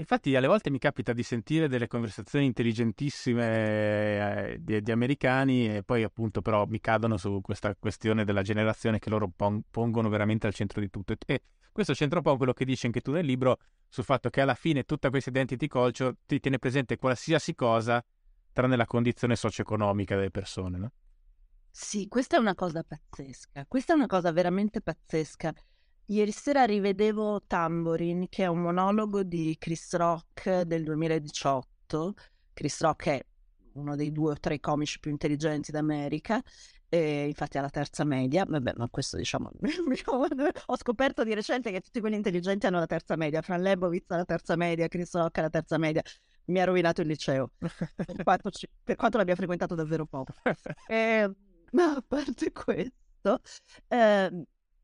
Infatti alle volte mi capita di sentire delle conversazioni intelligentissime di americani e poi appunto però mi cadono su questa questione della generazione che loro pongono veramente al centro di tutto. E questo c'entra un po' quello che dici anche tu nel libro sul fatto che alla fine tutta questa identity culture ti tiene presente qualsiasi cosa tranne la condizione socio-economica delle persone, no? Sì, questa è una cosa pazzesca, questa è una cosa veramente pazzesca. Ieri sera rivedevo Tambourine, che è un monologo di Chris Rock del 2018. Chris Rock è uno dei 2 o 3 comici più intelligenti d'America, e infatti alla terza media. Vabbè, ma questo diciamo... Ho scoperto di recente che tutti quelli intelligenti hanno la terza media. Fran Lebowitz ha la terza media, Chris Rock ha la terza media. Mi ha rovinato il liceo, per quanto l'abbia frequentato davvero poco. Ma a parte questo...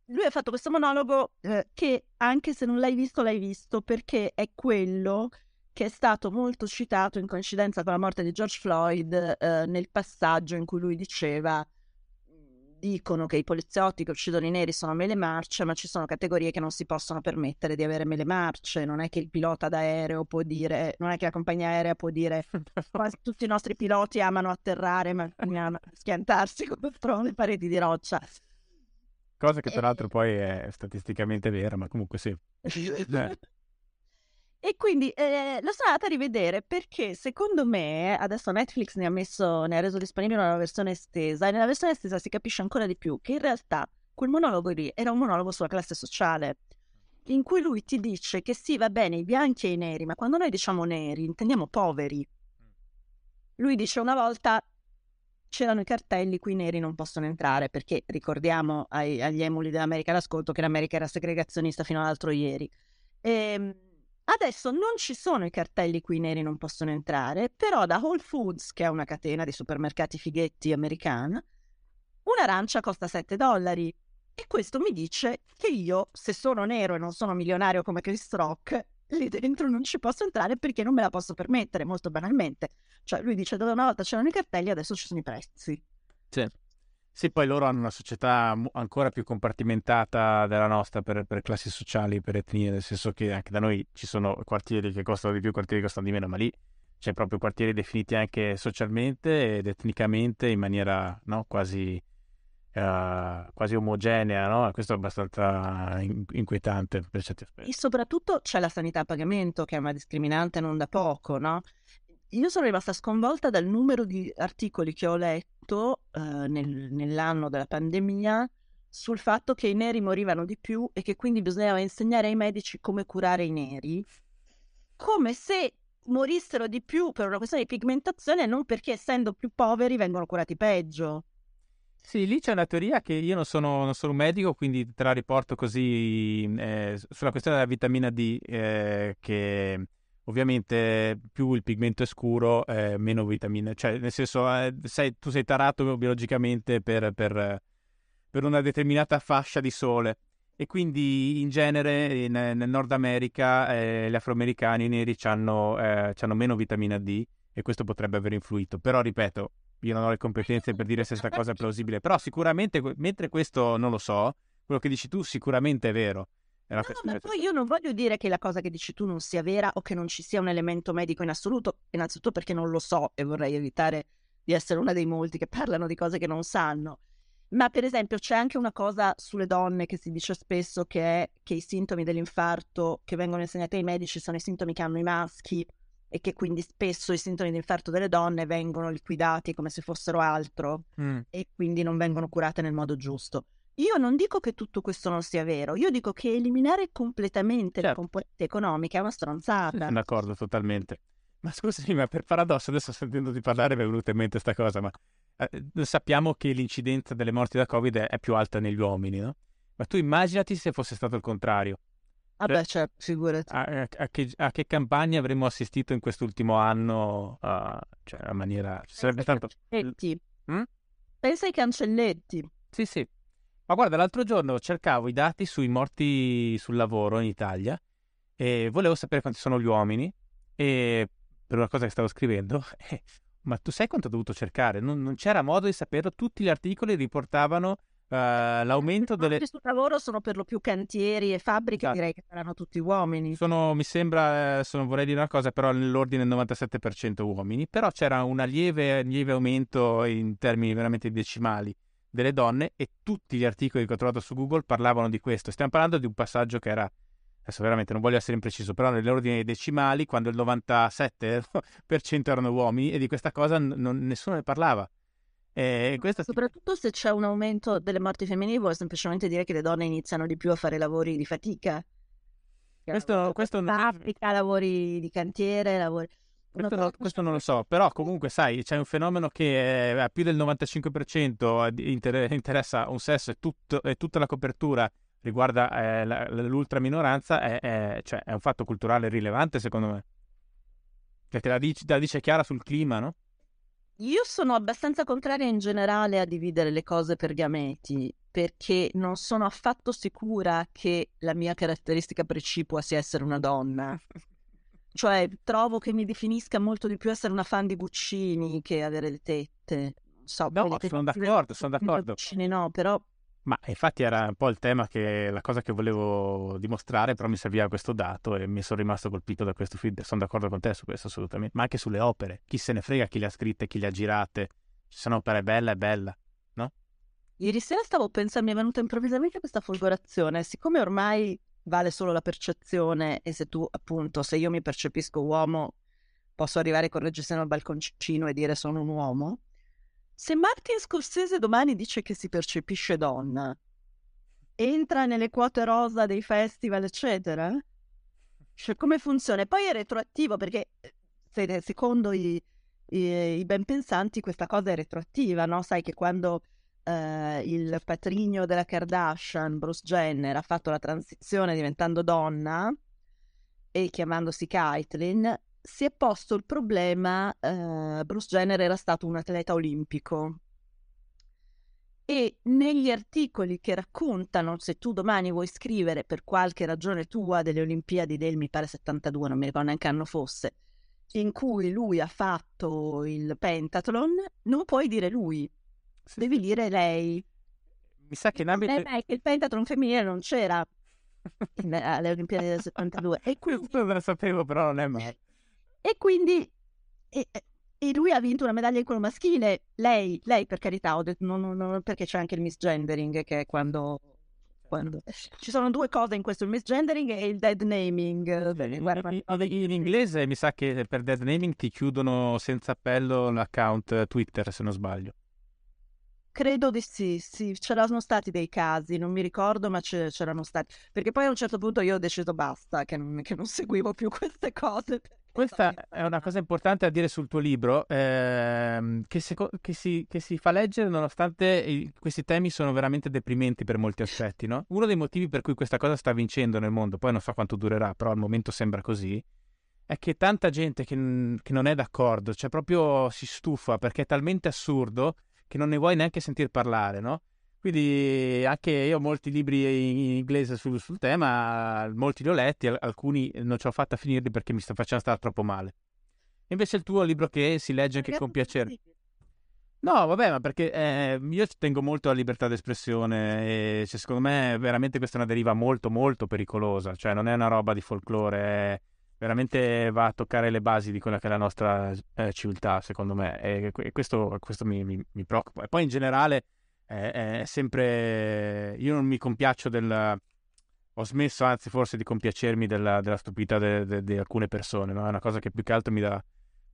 lui ha fatto questo monologo che anche se non l'hai visto, l'hai visto, perché è quello che è stato molto citato in coincidenza con la morte di George Floyd nel passaggio in cui lui diceva: dicono che i poliziotti che uccidono i neri sono mele marce, ma ci sono categorie che non si possono permettere di avere mele marce. Non è che il pilota d'aereo può dire, non è che la compagnia aerea può dire quasi tutti i nostri piloti amano atterrare ma amano schiantarsi contro le pareti di roccia. Cosa che peraltro poi è statisticamente vera, ma comunque sì. E quindi lo sono andata a rivedere perché secondo me, adesso Netflix ne ha reso disponibile una versione estesa, e nella versione estesa si capisce ancora di più che in realtà quel monologo lì era un monologo sulla classe sociale, in cui lui ti dice che sì, va bene, i bianchi e i neri, ma quando noi diciamo neri intendiamo poveri. Lui dice: una volta c'erano i cartelli, qui i neri non possono entrare, perché ricordiamo agli emuli dell'America all'ascolto che l'America era segregazionista fino all'altro ieri. Adesso non ci sono i cartelli, qui i neri non possono entrare, però da Whole Foods, che è una catena di supermercati fighetti americana, un'arancia costa $7, e questo mi dice che io, se sono nero e non sono milionario come Chris Rock, lì dentro non ci posso entrare perché non me la posso permettere, molto banalmente. Cioè lui dice: dove una volta c'erano i cartelli adesso ci sono i prezzi. Sì, sì, poi loro hanno una società ancora più compartimentata della nostra per classi sociali, per etnie, nel senso che anche da noi ci sono quartieri che costano di più, quartieri che costano di meno, ma lì c'è proprio quartieri definiti anche socialmente ed etnicamente in maniera, no, quasi omogenea, no? Questo è abbastanza inquietante per certi aspetti. E soprattutto c'è la sanità a pagamento, che è una discriminante non da poco, no? Io sono rimasta sconvolta dal numero di articoli che ho letto nell'anno della pandemia sul fatto che i neri morivano di più e che quindi bisognava insegnare ai medici come curare i neri, come se morissero di più per una questione di pigmentazione e non perché, essendo più poveri, vengono curati peggio. Sì, lì c'è una teoria che io non sono un medico, quindi te la riporto così, sulla questione della vitamina D, che ovviamente più il pigmento è scuro, meno vitamina, cioè nel senso tu sei tarato biologicamente per una determinata fascia di sole, e quindi in genere nel Nord America gli afroamericani, i neri, c'hanno meno vitamina D, e questo potrebbe aver influito, però ripeto, io non ho le competenze per dire se questa cosa è plausibile, però sicuramente, mentre questo non lo so, quello che dici tu sicuramente è vero. Ma poi io non voglio dire che la cosa che dici tu non sia vera o che non ci sia un elemento medico in assoluto, innanzitutto perché non lo so e vorrei evitare di essere una dei molti che parlano di cose che non sanno. Ma per esempio c'è anche una cosa sulle donne che si dice spesso, che è che i sintomi dell'infarto che vengono insegnati ai medici sono i sintomi che hanno i maschi, e che quindi spesso i sintomi di infarto delle donne vengono liquidati come se fossero altro, e quindi non vengono curate nel modo giusto. Io non dico che tutto questo non sia vero, io dico che eliminare completamente, certo, la componente economica è una stronzata. Sono d'accordo totalmente. Ma scusami, ma per paradosso, adesso sentendoti parlare mi è venuta in mente sta cosa, ma sappiamo che l'incidenza delle morti da Covid è più alta negli uomini, no? Ma tu immaginati se fosse stato il contrario. Vabbè, cioè, figurati. A che campagne avremmo assistito in quest'ultimo anno? Cioè, in maniera... sarebbe tanto... Pensa ai cancelletti. Sì, sì. Ma guarda, l'altro giorno cercavo i dati sui morti sul lavoro in Italia e volevo sapere quanti sono gli uomini, e per una cosa che stavo scrivendo... ma tu sai quanto ho dovuto cercare? Non c'era modo di saperlo. Tutti gli articoli riportavano L'aumento delle... sul lavoro sono per lo più cantieri e fabbriche, esatto. Direi che saranno tutti uomini. Vorrei dire una cosa, però nell'ordine del 97% uomini, però c'era un lieve aumento in termini veramente decimali delle donne, e tutti gli articoli che ho trovato su Google parlavano di questo. Stiamo parlando di un passaggio che era, adesso veramente non voglio essere impreciso, però nell'ordine dei decimali, quando il 97% erano uomini, e di questa cosa nessuno ne parlava. Soprattutto se c'è un aumento delle morti femminili, vuol semplicemente dire che le donne iniziano di più a fare lavori di fatica, questo fabbrica, lavori di cantiere, lavori... Questo non lo so, però comunque sai, c'è un fenomeno che a più del 95% interessa un sesso, e tutta la copertura riguarda l'ultra minoranza, cioè, è un fatto culturale rilevante, secondo me, perché la dice chiara sul clima, no? Io sono abbastanza contraria in generale a dividere le cose per gameti, perché non sono affatto sicura che la mia caratteristica precipua sia essere una donna. Cioè, trovo che mi definisca molto di più essere una fan di Guccini che avere le tette. Sono d'accordo. Guccini no, però... Ma infatti era un po' il tema, che la cosa che volevo dimostrare, però mi serviva questo dato e mi sono rimasto colpito da questo feed. Sono d'accordo con te su questo, assolutamente. Ma anche sulle opere. Chi se ne frega chi le ha scritte, chi le ha girate. Se un'opera è bella, no? Ieri sera stavo pensando, mi è venuta improvvisamente questa folgorazione. Siccome ormai vale solo la percezione, e se tu, appunto, se io mi percepisco uomo, posso arrivare con il reggiseno al balconcino e dire sono un uomo. Se Martin Scorsese domani dice che si percepisce donna, entra nelle quote rosa dei festival, eccetera? Cioè, come funziona? Poi è retroattivo, perché secondo i ben pensanti questa cosa è retroattiva, no? Sai che quando il patrigno della Kardashian, Bruce Jenner, ha fatto la transizione diventando donna e chiamandosi Caitlyn, si è posto il problema, Bruce Jenner era stato un atleta olimpico, e negli articoli che raccontano, se tu domani vuoi scrivere per qualche ragione tua delle Olimpiadi del, mi pare, 72, non mi ricordo neanche anno fosse, in cui lui ha fatto il pentathlon, non puoi dire lui, sì, devi dire lei. Mi sa che il pentathlon femminile non c'era alle Olimpiadi del 72. E quindi... Questo lo sapevo, però non è male. E lui ha vinto una medaglia in quello maschile, lei per carità, ho detto, no, perché c'è anche il misgendering, che è quando... Ci sono due cose in questo, il misgendering e il dead naming. Guarda, in inglese mi sa che per dead naming ti chiudono senza appello l'account Twitter, se non sbaglio. Credo di sì, c'erano stati dei casi, non mi ricordo, ma c'erano stati, perché poi a un certo punto io ho deciso basta, che non seguivo più queste cose. Questa è una cosa importante a dire sul tuo libro, che si fa leggere nonostante questi temi sono veramente deprimenti per molti aspetti, no? Uno dei motivi per cui questa cosa sta vincendo nel mondo, poi non so quanto durerà, però al momento sembra così, è che tanta gente che non è d'accordo, cioè proprio si stufa, perché è talmente assurdo che non ne vuoi neanche sentir parlare, no? Quindi anche io ho molti libri in inglese sul tema, molti li ho letti, alcuni non ce l'ho fatta a finirli perché mi sta facendo stare troppo male. Invece il tuo è un libro che si legge anche con piacere. No, vabbè, ma perché io tengo molto alla libertà d'espressione, e cioè, secondo me veramente questa è una deriva molto molto pericolosa, cioè non è una roba di folklore, veramente va a toccare le basi di quella che è la nostra civiltà, secondo me, e questo mi preoccupa. E poi in generale... È sempre, io non mi compiaccio ho smesso, anzi forse, di compiacermi della stupidità di alcune persone, no? È una cosa che più che altro mi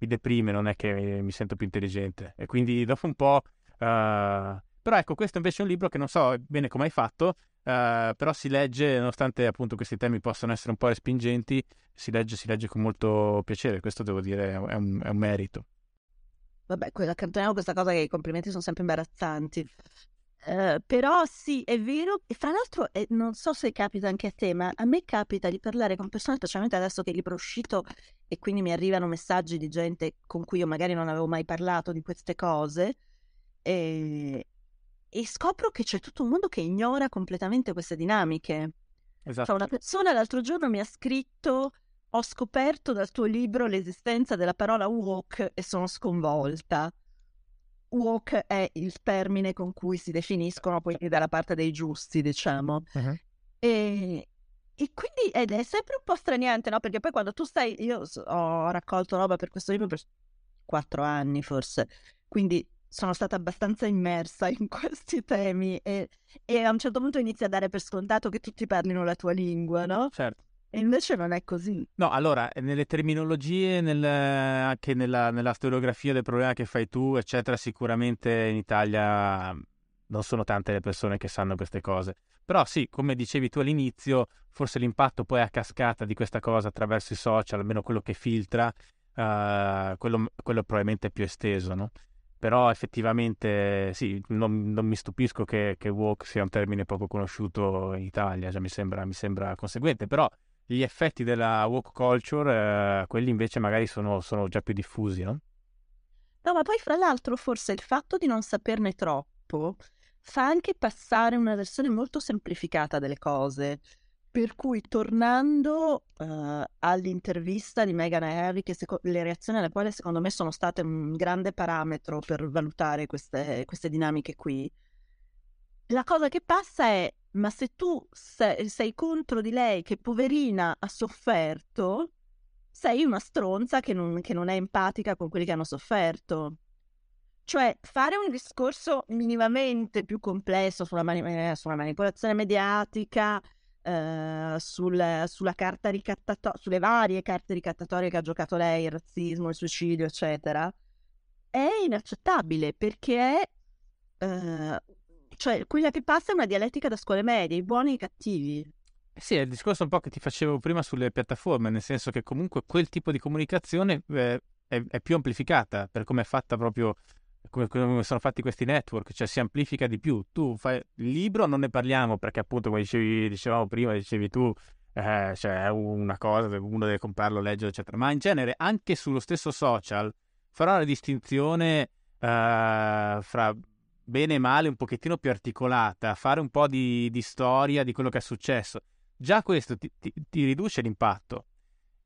deprime, non è che mi sento più intelligente, e quindi dopo un po' però ecco, questo invece è un libro che non so bene come hai fatto, però si legge, nonostante appunto questi temi possano essere un po' respingenti, si legge con molto piacere, questo devo dire è un merito. Vabbè, accantoniamo questa cosa, che i complimenti sono sempre imbarazzanti. Però sì, è vero. E fra l'altro, non so se capita anche a te, ma a me capita di parlare con persone, specialmente adesso che il libro è uscito, e quindi mi arrivano messaggi di gente con cui io magari non avevo mai parlato di queste cose, e scopro che c'è tutto un mondo che ignora completamente queste dinamiche. Esatto. Cioè, una persona l'altro giorno mi ha scritto: ho scoperto dal tuo libro l'esistenza della parola woke e sono sconvolta. woke è il termine con cui si definiscono poi dalla parte dei giusti, diciamo. Uh-huh. E quindi è sempre un po' straniante, no? Perché poi quando tu stai... Io ho raccolto roba per questo libro per 4 anni forse, quindi sono stata abbastanza immersa in questi temi e a un certo punto inizi a dare per scontato che tutti parlino la tua lingua, no? Certo. E invece non è così. No, allora, nelle terminologie, anche nella storiografia del problema che fai tu, eccetera, sicuramente in Italia non sono tante le persone che sanno queste cose. Però sì, come dicevi tu all'inizio, forse l'impatto poi a cascata di questa cosa attraverso i social, almeno quello che filtra, quello probabilmente è più esteso, no? Però effettivamente sì, non mi stupisco che woke sia un termine poco conosciuto in Italia, cioè, mi sembra conseguente, però gli effetti della woke culture, quelli invece magari sono già più diffusi, no? No, ma poi fra l'altro forse il fatto di non saperne troppo fa anche passare una versione molto semplificata delle cose, per cui tornando all'intervista di Meghan e Harry, che le reazioni alla quale secondo me sono state un grande parametro per valutare queste dinamiche qui, la cosa che passa è: ma se tu sei contro di lei che poverina ha sofferto, sei una stronza che non è empatica con quelli che hanno sofferto. Cioè, fare un discorso minimamente più complesso sulla manipolazione mediatica, sulla carta ricattatoria, sulle varie carte ricattatorie che ha giocato lei, il razzismo, il suicidio, eccetera, è inaccettabile, perché cioè, quella che passa è una dialettica da scuole medie, i buoni e i cattivi. Sì, è il discorso un po' che ti facevo prima sulle piattaforme, nel senso che comunque quel tipo di comunicazione è più amplificata per come è fatta, proprio come sono fatti questi network, cioè si amplifica di più. Tu fai il libro, non ne parliamo perché appunto, come dicevamo prima, dicevi tu, cioè è una cosa, uno deve comprarlo, leggere, eccetera, ma in genere anche sullo stesso social farò una distinzione fra bene e male un pochettino più articolata, fare un po' di storia di quello che è successo. Già questo ti riduce l'impatto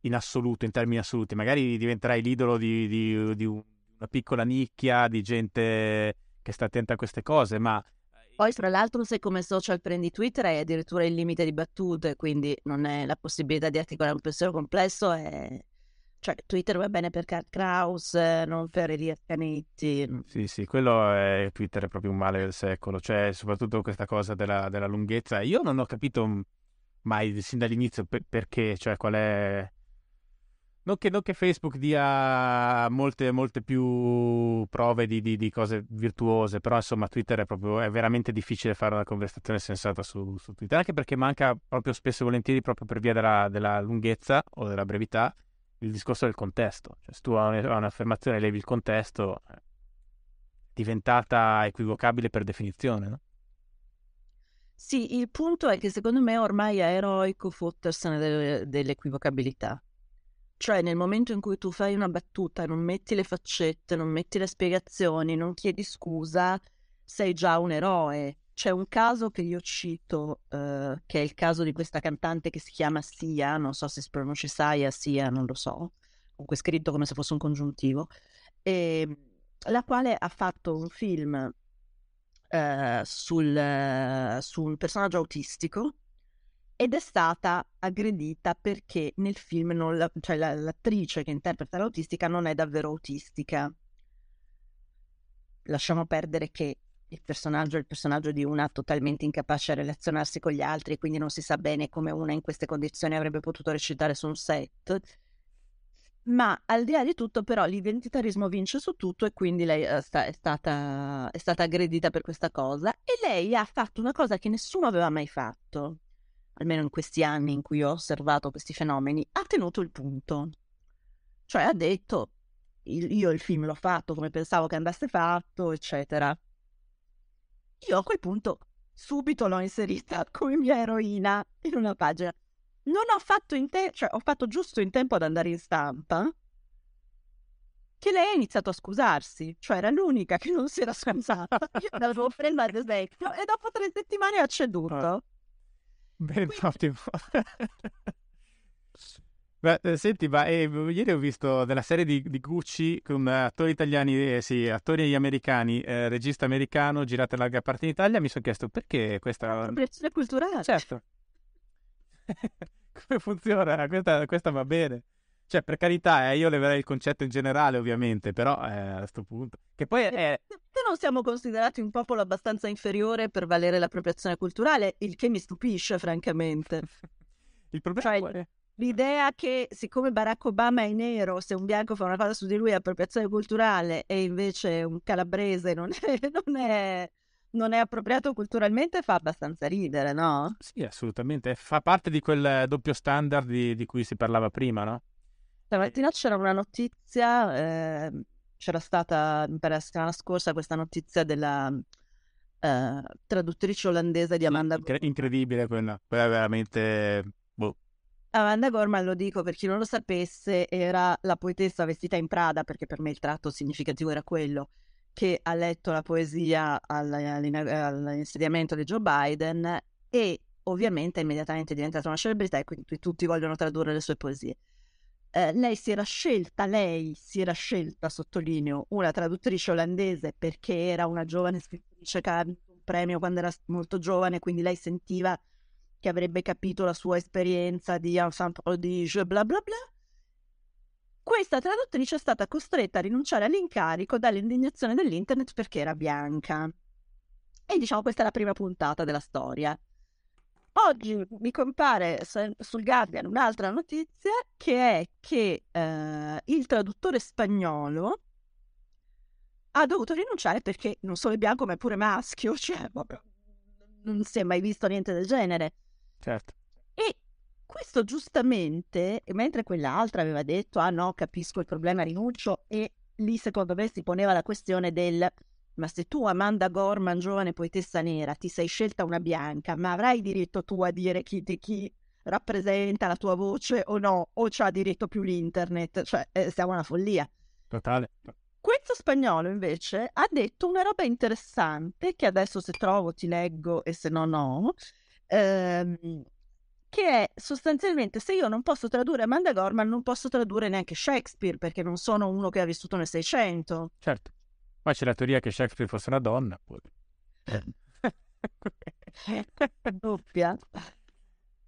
in assoluto, in termini assoluti. Magari diventerai l'idolo di una piccola nicchia di gente che sta attenta a queste cose, ma... Poi tra l'altro, se come social prendi Twitter, hai addirittura il limite di battute, quindi non è la possibilità di articolare un pensiero complesso, cioè Twitter va bene per Karl Kraus, non per Elia Canetti. Sì, sì, quello è... Twitter è proprio un male del secolo, cioè soprattutto questa cosa della lunghezza. Io non ho capito mai, sin dall'inizio, perché, cioè qual è... Non che Facebook dia molte più prove di cose virtuose, però insomma Twitter è veramente difficile fare una conversazione sensata su Twitter, anche perché manca proprio spesso e volentieri, proprio per via della lunghezza o della brevità, il discorso del contesto. Cioè, se tu hai un'affermazione e levi il contesto, è diventata equivocabile per definizione, no? Sì, il punto è che secondo me ormai è eroico fottersene dell'equivocabilità. Cioè, nel momento in cui tu fai una battuta, non metti le faccette, non metti le spiegazioni, non chiedi scusa, sei già un eroe. C'è un caso che io cito, che è il caso di questa cantante che si chiama Sia, non so se si pronuncia Sia, non lo so, comunque scritto come se fosse un congiuntivo, la quale ha fatto un film su un personaggio autistico, ed è stata aggredita perché nel film l'attrice che interpreta l'autistica non è davvero autistica. Lasciamo perdere che il personaggio di una totalmente incapace a relazionarsi con gli altri, quindi non si sa bene come una in queste condizioni avrebbe potuto recitare su un set. Ma al di là di tutto, però, l'identitarismo vince su tutto, e quindi lei è stata aggredita per questa cosa, e lei ha fatto una cosa che nessuno aveva mai fatto, almeno in questi anni in cui ho osservato questi fenomeni. Ha tenuto il punto. Cioè ha detto: io il film l'ho fatto come pensavo che andasse fatto, eccetera. Io a quel punto subito l'ho inserita come mia eroina in una pagina. Non ho fatto cioè ho fatto giusto in tempo ad andare in stampa, che lei ha iniziato a scusarsi. Cioè era l'unica che non si era scusata. Io l'avevo presa ad esempio, e dopo 3 settimane ha ceduto. Ben ottimo. Beh, senti, ma ieri ho visto della serie di Gucci con attori italiani, sì, attori americani, regista americano, girata in larga parte in Italia. Mi sono chiesto perché questa... Appropriazione culturale. Certo. Come funziona? Questa va bene. Cioè, per carità, io leverei il concetto in generale, ovviamente, però a questo punto... Che poi è... Se non siamo considerati un popolo abbastanza inferiore per valere l'appropriazione culturale, il che mi stupisce, francamente. Il problema è... L'idea che siccome Barack Obama è nero, se un bianco fa una cosa su di lui è appropriazione culturale e invece un calabrese non è appropriato culturalmente fa abbastanza ridere, no? Sì, assolutamente. Fa parte di quel doppio standard di cui si parlava prima, no? Stamattina c'era una notizia, c'era stata per la settimana scorsa questa notizia della traduttrice olandese di Amanda Gorman. Incredibile quella è veramente... Boh. Amanda Gorman, lo dico per chi non lo sapesse, era la poetessa vestita in Prada, perché per me il tratto significativo era quello, che ha letto la poesia all'insediamento di Joe Biden e ovviamente immediatamente è diventata una celebrità e quindi tutti vogliono tradurre le sue poesie. Lei si era scelta, sottolineo, una traduttrice olandese perché era una giovane scrittrice che ha vinto un premio quando era molto giovane, quindi lei sentiva che avrebbe capito la sua esperienza di enfant prodige, bla bla bla. Questa traduttrice è stata costretta a rinunciare all'incarico dall'indignazione dell'internet perché era bianca. E diciamo questa è la prima puntata della storia. Oggi mi compare sul Guardian un'altra notizia che è che il traduttore spagnolo ha dovuto rinunciare perché non solo è bianco ma è pure maschio, cioè vabbè, non si è mai visto niente del genere. Certo. E questo giustamente, mentre quell'altra aveva detto ah no, capisco il problema, rinuncio, e lì secondo me si poneva la questione del ma se tu, Amanda Gorman, giovane poetessa nera, ti sei scelta una bianca, ma avrai diritto tu a dire chi rappresenta la tua voce o no, o c'ha diritto più l'internet? Cioè, siamo una follia. Totale. Questo spagnolo invece ha detto una roba interessante che adesso se trovo ti leggo e se no no, che è sostanzialmente se io non posso tradurre Amanda Gorman non posso tradurre neanche Shakespeare perché non sono uno che ha vissuto nel 600. Certo, ma c'è la teoria che Shakespeare fosse una donna. Doppia.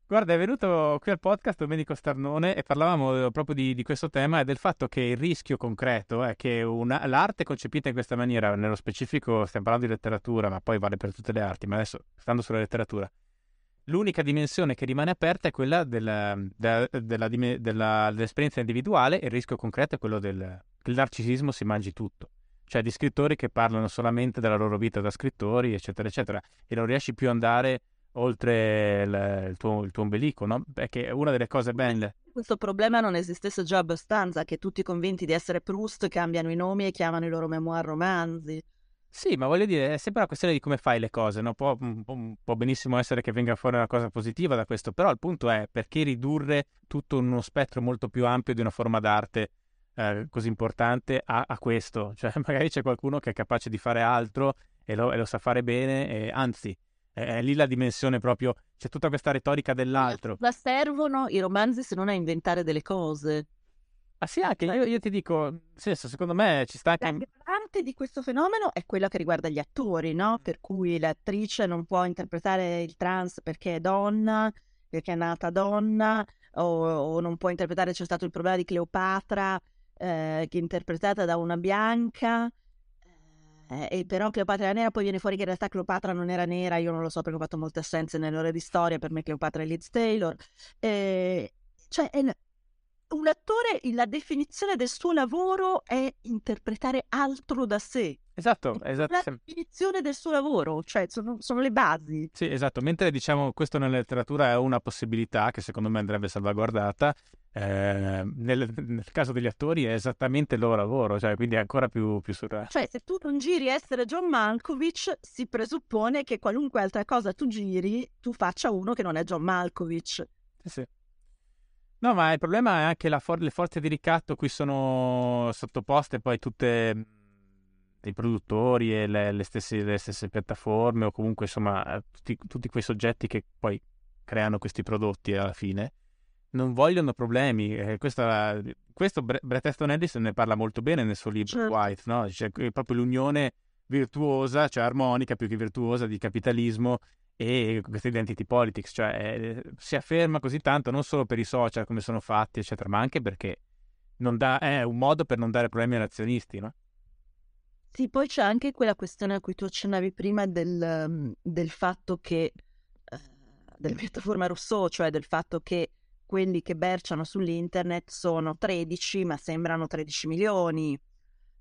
Guarda, è venuto qui al podcast Domenico Starnone e parlavamo proprio di questo tema e del fatto che il rischio concreto è che l'arte concepita in questa maniera, nello specifico stiamo parlando di letteratura, ma poi vale per tutte le arti, ma adesso stando sulla letteratura, l'unica dimensione che rimane aperta è quella dell'esperienza individuale e il rischio concreto è quello che il narcisismo si mangi tutto. Cioè di scrittori che parlano solamente della loro vita da scrittori, eccetera, eccetera, e non riesci più a andare... oltre il tuo ombelico, no? Perché una delle cose belle. Questo problema non esistesse già abbastanza, che tutti convinti di essere Proust cambiano i nomi e chiamano i loro memoir romanzi. Sì, ma voglio dire, è sempre una questione di come fai le cose, no? Può benissimo essere che venga fuori una cosa positiva da questo, però il punto è perché ridurre tutto uno spettro molto più ampio di una forma d'arte così importante a questo? Cioè, magari c'è qualcuno che è capace di fare altro e lo sa fare bene, e anzi... È lì la dimensione proprio, c'è tutta questa retorica dell'altro. Ma servono i romanzi se non a inventare delle cose. Ah sì, anche io ti dico, senso, secondo me ci sta anche... La parte di questo fenomeno è quella che riguarda gli attori, no? Per cui l'attrice non può interpretare il trans perché è donna, perché è nata donna, o non può interpretare, c'è stato il problema di Cleopatra, che è interpretata da una bianca, e però Cleopatra era nera, poi viene fuori che in realtà Cleopatra non era nera, io non lo so perché ho fatto molte assenze nelle ore di storia, per me Cleopatra è Liz Taylor, cioè un attore, la definizione del suo lavoro è interpretare altro da sé. Esatto. La definizione del suo lavoro, cioè sono le basi. Sì, esatto, mentre diciamo questo nella letteratura è una possibilità che secondo me andrebbe salvaguardata, nel caso degli attori è esattamente il loro lavoro, cioè quindi è ancora più surreale. Cioè se tu non giri essere John Malkovich si presuppone che qualunque altra cosa tu giri tu faccia uno che non è John Malkovich. Sì. No, ma il problema è anche le forze di ricatto qui sono sottoposte poi tutte i produttori e le stesse piattaforme o comunque insomma tutti quei soggetti che poi creano questi prodotti alla fine. non vogliono problemi. Questo Bret Easton Ellis ne parla molto bene nel suo libro, certo. White, no? C'è proprio l'unione virtuosa, cioè armonica più che virtuosa, di capitalismo e questa identity politics, cioè si afferma così tanto non solo per i social come sono fatti eccetera, ma anche perché non dà, è un modo per non dare problemi agli azionisti, no? Sì, poi c'è anche quella questione a cui tu accennavi prima del fatto che della piattaforma Rousseau, cioè del fatto che quelli che berciano sull'internet sono 13 ma sembrano 13 milioni,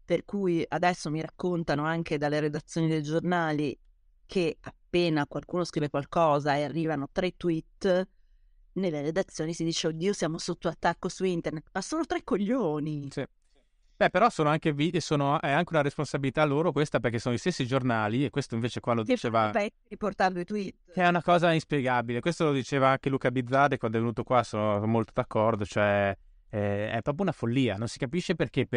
per cui adesso mi raccontano anche dalle redazioni dei giornali che appena qualcuno scrive qualcosa e arrivano 3 tweet, nelle redazioni si dice oddio siamo sotto attacco su internet, ma sono 3 coglioni. Sì. Beh, però sono anche è anche una responsabilità loro questa, perché sono i stessi giornali, e questo invece qua lo diceva, riportando i tweet, che è una cosa inspiegabile. Questo lo diceva anche Luca Bizzarri quando è venuto qua, sono molto d'accordo, cioè è proprio una follia, non si capisce perché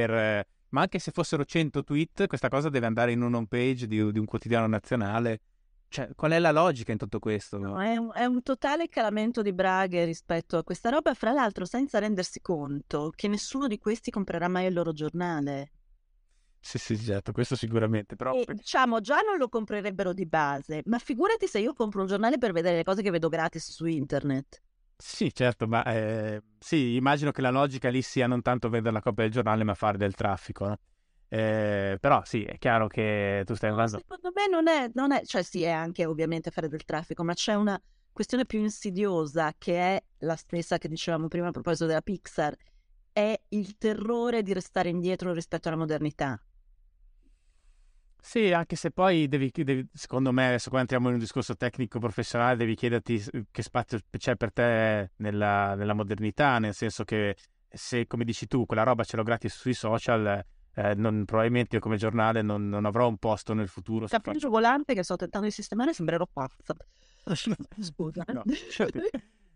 ma anche se fossero 100 tweet questa cosa deve andare in un home page di un quotidiano nazionale. Cioè, qual è la logica in tutto questo? No, è un totale calamento di braghe rispetto a questa roba, fra l'altro senza rendersi conto che nessuno di questi comprerà mai il loro giornale. Sì, certo, questo sicuramente. Però... E, diciamo, già non lo comprerebbero di base, ma figurati se io compro un giornale per vedere le cose che vedo gratis su internet. Sì, certo, ma sì, immagino che la logica lì sia non tanto vendere la copia del giornale, ma fare del traffico, no? Però sì, è chiaro che tu stai andando. Secondo me non è, cioè sì, è anche ovviamente fare del traffico, ma c'è una questione più insidiosa che è la stessa che dicevamo prima a proposito della Pixar, è il terrore di restare indietro rispetto alla modernità. Sì, anche se poi devi secondo me, adesso qua entriamo in un discorso tecnico professionale, devi chiederti che spazio c'è per te nella modernità, nel senso che se, come dici tu, quella roba ce l'ho gratis sui social, probabilmente io come giornale non avrò un posto nel futuro. Capello volante che sto tentando di sistemare, sembrerò pazza. Scusa.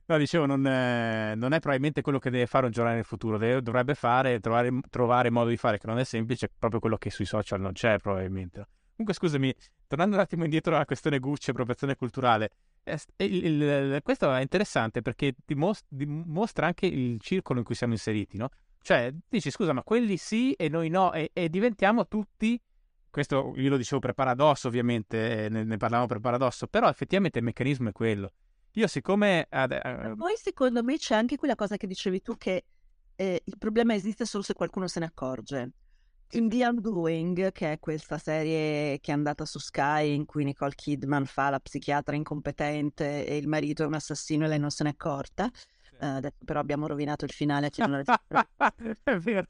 No, dicevo, non è probabilmente quello che deve fare un giornale nel futuro. Dovrebbe fare, trovare modo di fare, che non è semplice, proprio quello che sui social non c'è probabilmente. Comunque scusami, tornando un attimo indietro alla questione Gucci e appropriazione culturale, questo è interessante perché dimostra anche il circolo in cui siamo inseriti, no? Cioè, dici, scusa, ma quelli sì e noi no, e diventiamo tutti, questo io lo dicevo per paradosso ovviamente, ne parlavamo per paradosso, però effettivamente il meccanismo è quello. Io siccome... Poi secondo me c'è anche quella cosa che dicevi tu, che il problema esiste solo se qualcuno se ne accorge. In The Undoing, che è questa serie che è andata su Sky in cui Nicole Kidman fa la psichiatra incompetente e il marito è un assassino e lei non se ne è accorta, però abbiamo rovinato il finale. È vero.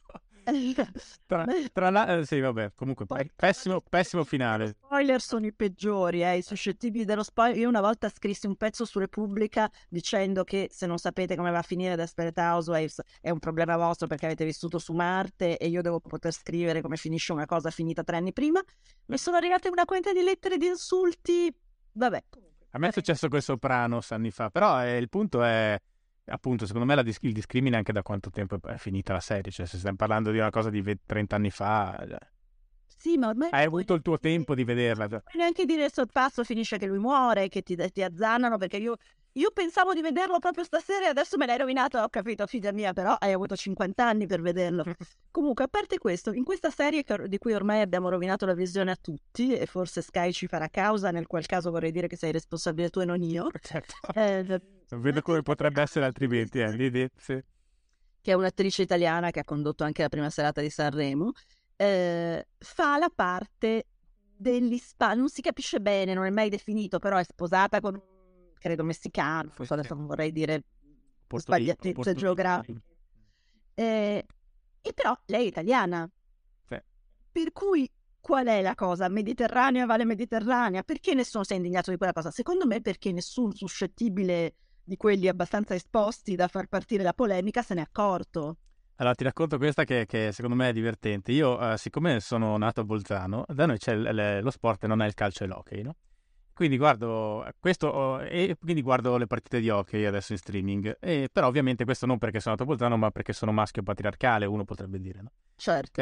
Sì, vabbè, comunque pessimo finale. Spoiler sono i peggiori, i suscettibili dello spoiler. Io una volta scrissi un pezzo su Repubblica dicendo che se non sapete come va a finire Desperate Housewives è un problema vostro perché avete vissuto su Marte e io devo poter scrivere come finisce una cosa finita 3 anni prima. Mi sono arrivate una quantità di lettere di insulti. Vabbè. A me è successo quel Sopranos anni fa, però il punto è... Appunto, secondo me il discrimine anche da quanto tempo è finita la serie, cioè se stiamo parlando di una cosa di 30 anni fa, sì, ma ormai hai avuto il tuo tempo di vederla. Non puoi neanche dire sorpasso, finisce che lui muore, che ti azzannano, perché io pensavo di vederlo proprio stasera e adesso me l'hai rovinato. Ho capito, figlia mia, però hai avuto 50 anni per vederlo. Comunque, a parte questo, in questa serie di cui ormai abbiamo rovinato la visione a tutti, e forse Sky ci farà causa, nel qual caso vorrei dire che sei responsabile tu e non io. Certo. Non vedo come potrebbe essere altrimenti, sì. Che è un'attrice italiana che ha condotto anche la prima serata di Sanremo, fa la parte degli non si capisce bene, non è mai definito, però è sposata con, credo, messicano, adesso non vorrei dire sbagliatezze geografiche, e però lei è italiana, sì. Per cui qual è la cosa? Mediterranea vale Mediterranea, perché nessuno si è indignato di quella cosa? Secondo me perché nessun suscettibile di quelli abbastanza esposti da far partire la polemica se n'è accorto. Allora ti racconto questa che secondo me è divertente. Io siccome sono nato a Bolzano, da noi c'è lo sport e non è il calcio e l'hockey, no? Quindi guardo questo e quindi guardo le partite di hockey adesso in streaming, però ovviamente questo non perché sono nato a Bolzano ma perché sono maschio patriarcale, uno potrebbe dire, no? Certo.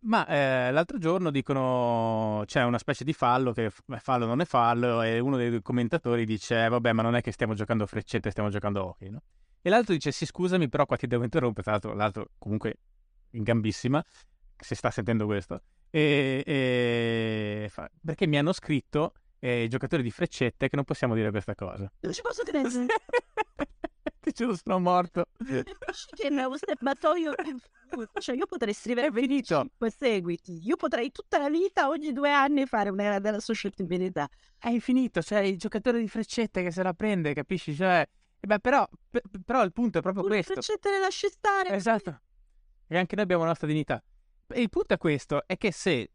Ma l'altro giorno dicono c'è una specie di fallo che fallo non è fallo e uno dei commentatori dice vabbè, ma non è che stiamo giocando a freccette, stiamo giocando a hockey, no? E l'altro dice, sì scusami, però qua ti devo interrompere, tra l'altro, comunque in gambissima, se sta sentendo questo, e fa, perché mi hanno scritto giocatori di freccette che non possiamo dire questa cosa. Non ci posso credere. Che ce lo sono morto. Cioè io potrei scrivere 25 seguiti, io potrei tutta la vita, ogni 2 anni fare un'era della suscettibilità. È infinito, cioè il giocatore di freccette che se la prende, capisci? Cioè, beh, però il punto è proprio questo. Le freccette le lasci stare. Esatto. E anche noi abbiamo la nostra dignità. E il punto è questo, è che se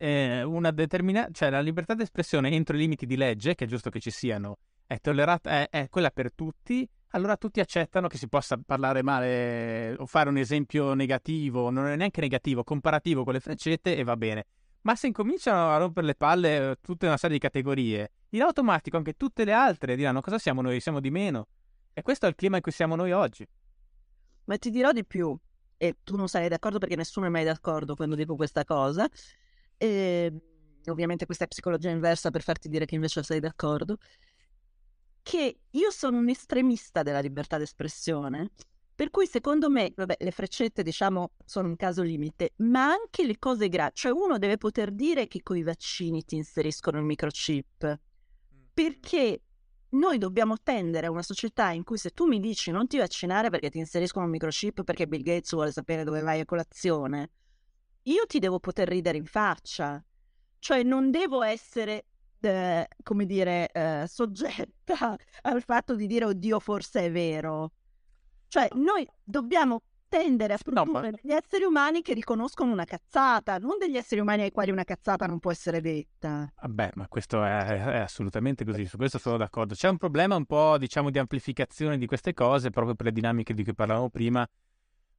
una determinata, cioè la libertà di espressione entro i limiti di legge, che è giusto che ci siano, è tollerata, è quella per tutti, allora tutti accettano che si possa parlare male o fare un esempio negativo, non è neanche negativo, comparativo con le freccette, e va bene. Ma se incominciano a rompere le palle tutta una serie di categorie, in automatico anche tutte le altre diranno, cosa siamo noi? Siamo di meno. E questo è il clima in cui siamo noi oggi. Ma ti dirò di più, e tu non sarai d'accordo perché nessuno è mai d'accordo quando dico questa cosa, e ovviamente questa è psicologia inversa per farti dire che invece sei d'accordo, che io sono un estremista della libertà d'espressione, per cui secondo me, vabbè, le freccette diciamo sono un caso limite, ma anche le cose gravi, cioè uno deve poter dire che coi vaccini ti inseriscono il microchip, perché noi dobbiamo tendere a una società in cui se tu mi dici non ti vaccinare perché ti inseriscono un microchip, perché Bill Gates vuole sapere dove vai a colazione, io ti devo poter ridere in faccia, cioè non devo essere come dire soggetta al fatto di dire oddio forse è vero, cioè noi dobbiamo tendere a produrre degli esseri umani che riconoscono una cazzata, non degli esseri umani ai quali una cazzata non può essere detta. Vabbè, ma questo è assolutamente così, su questo sono d'accordo. C'è un problema un po', diciamo, di amplificazione di queste cose, proprio per le dinamiche di cui parlavamo prima,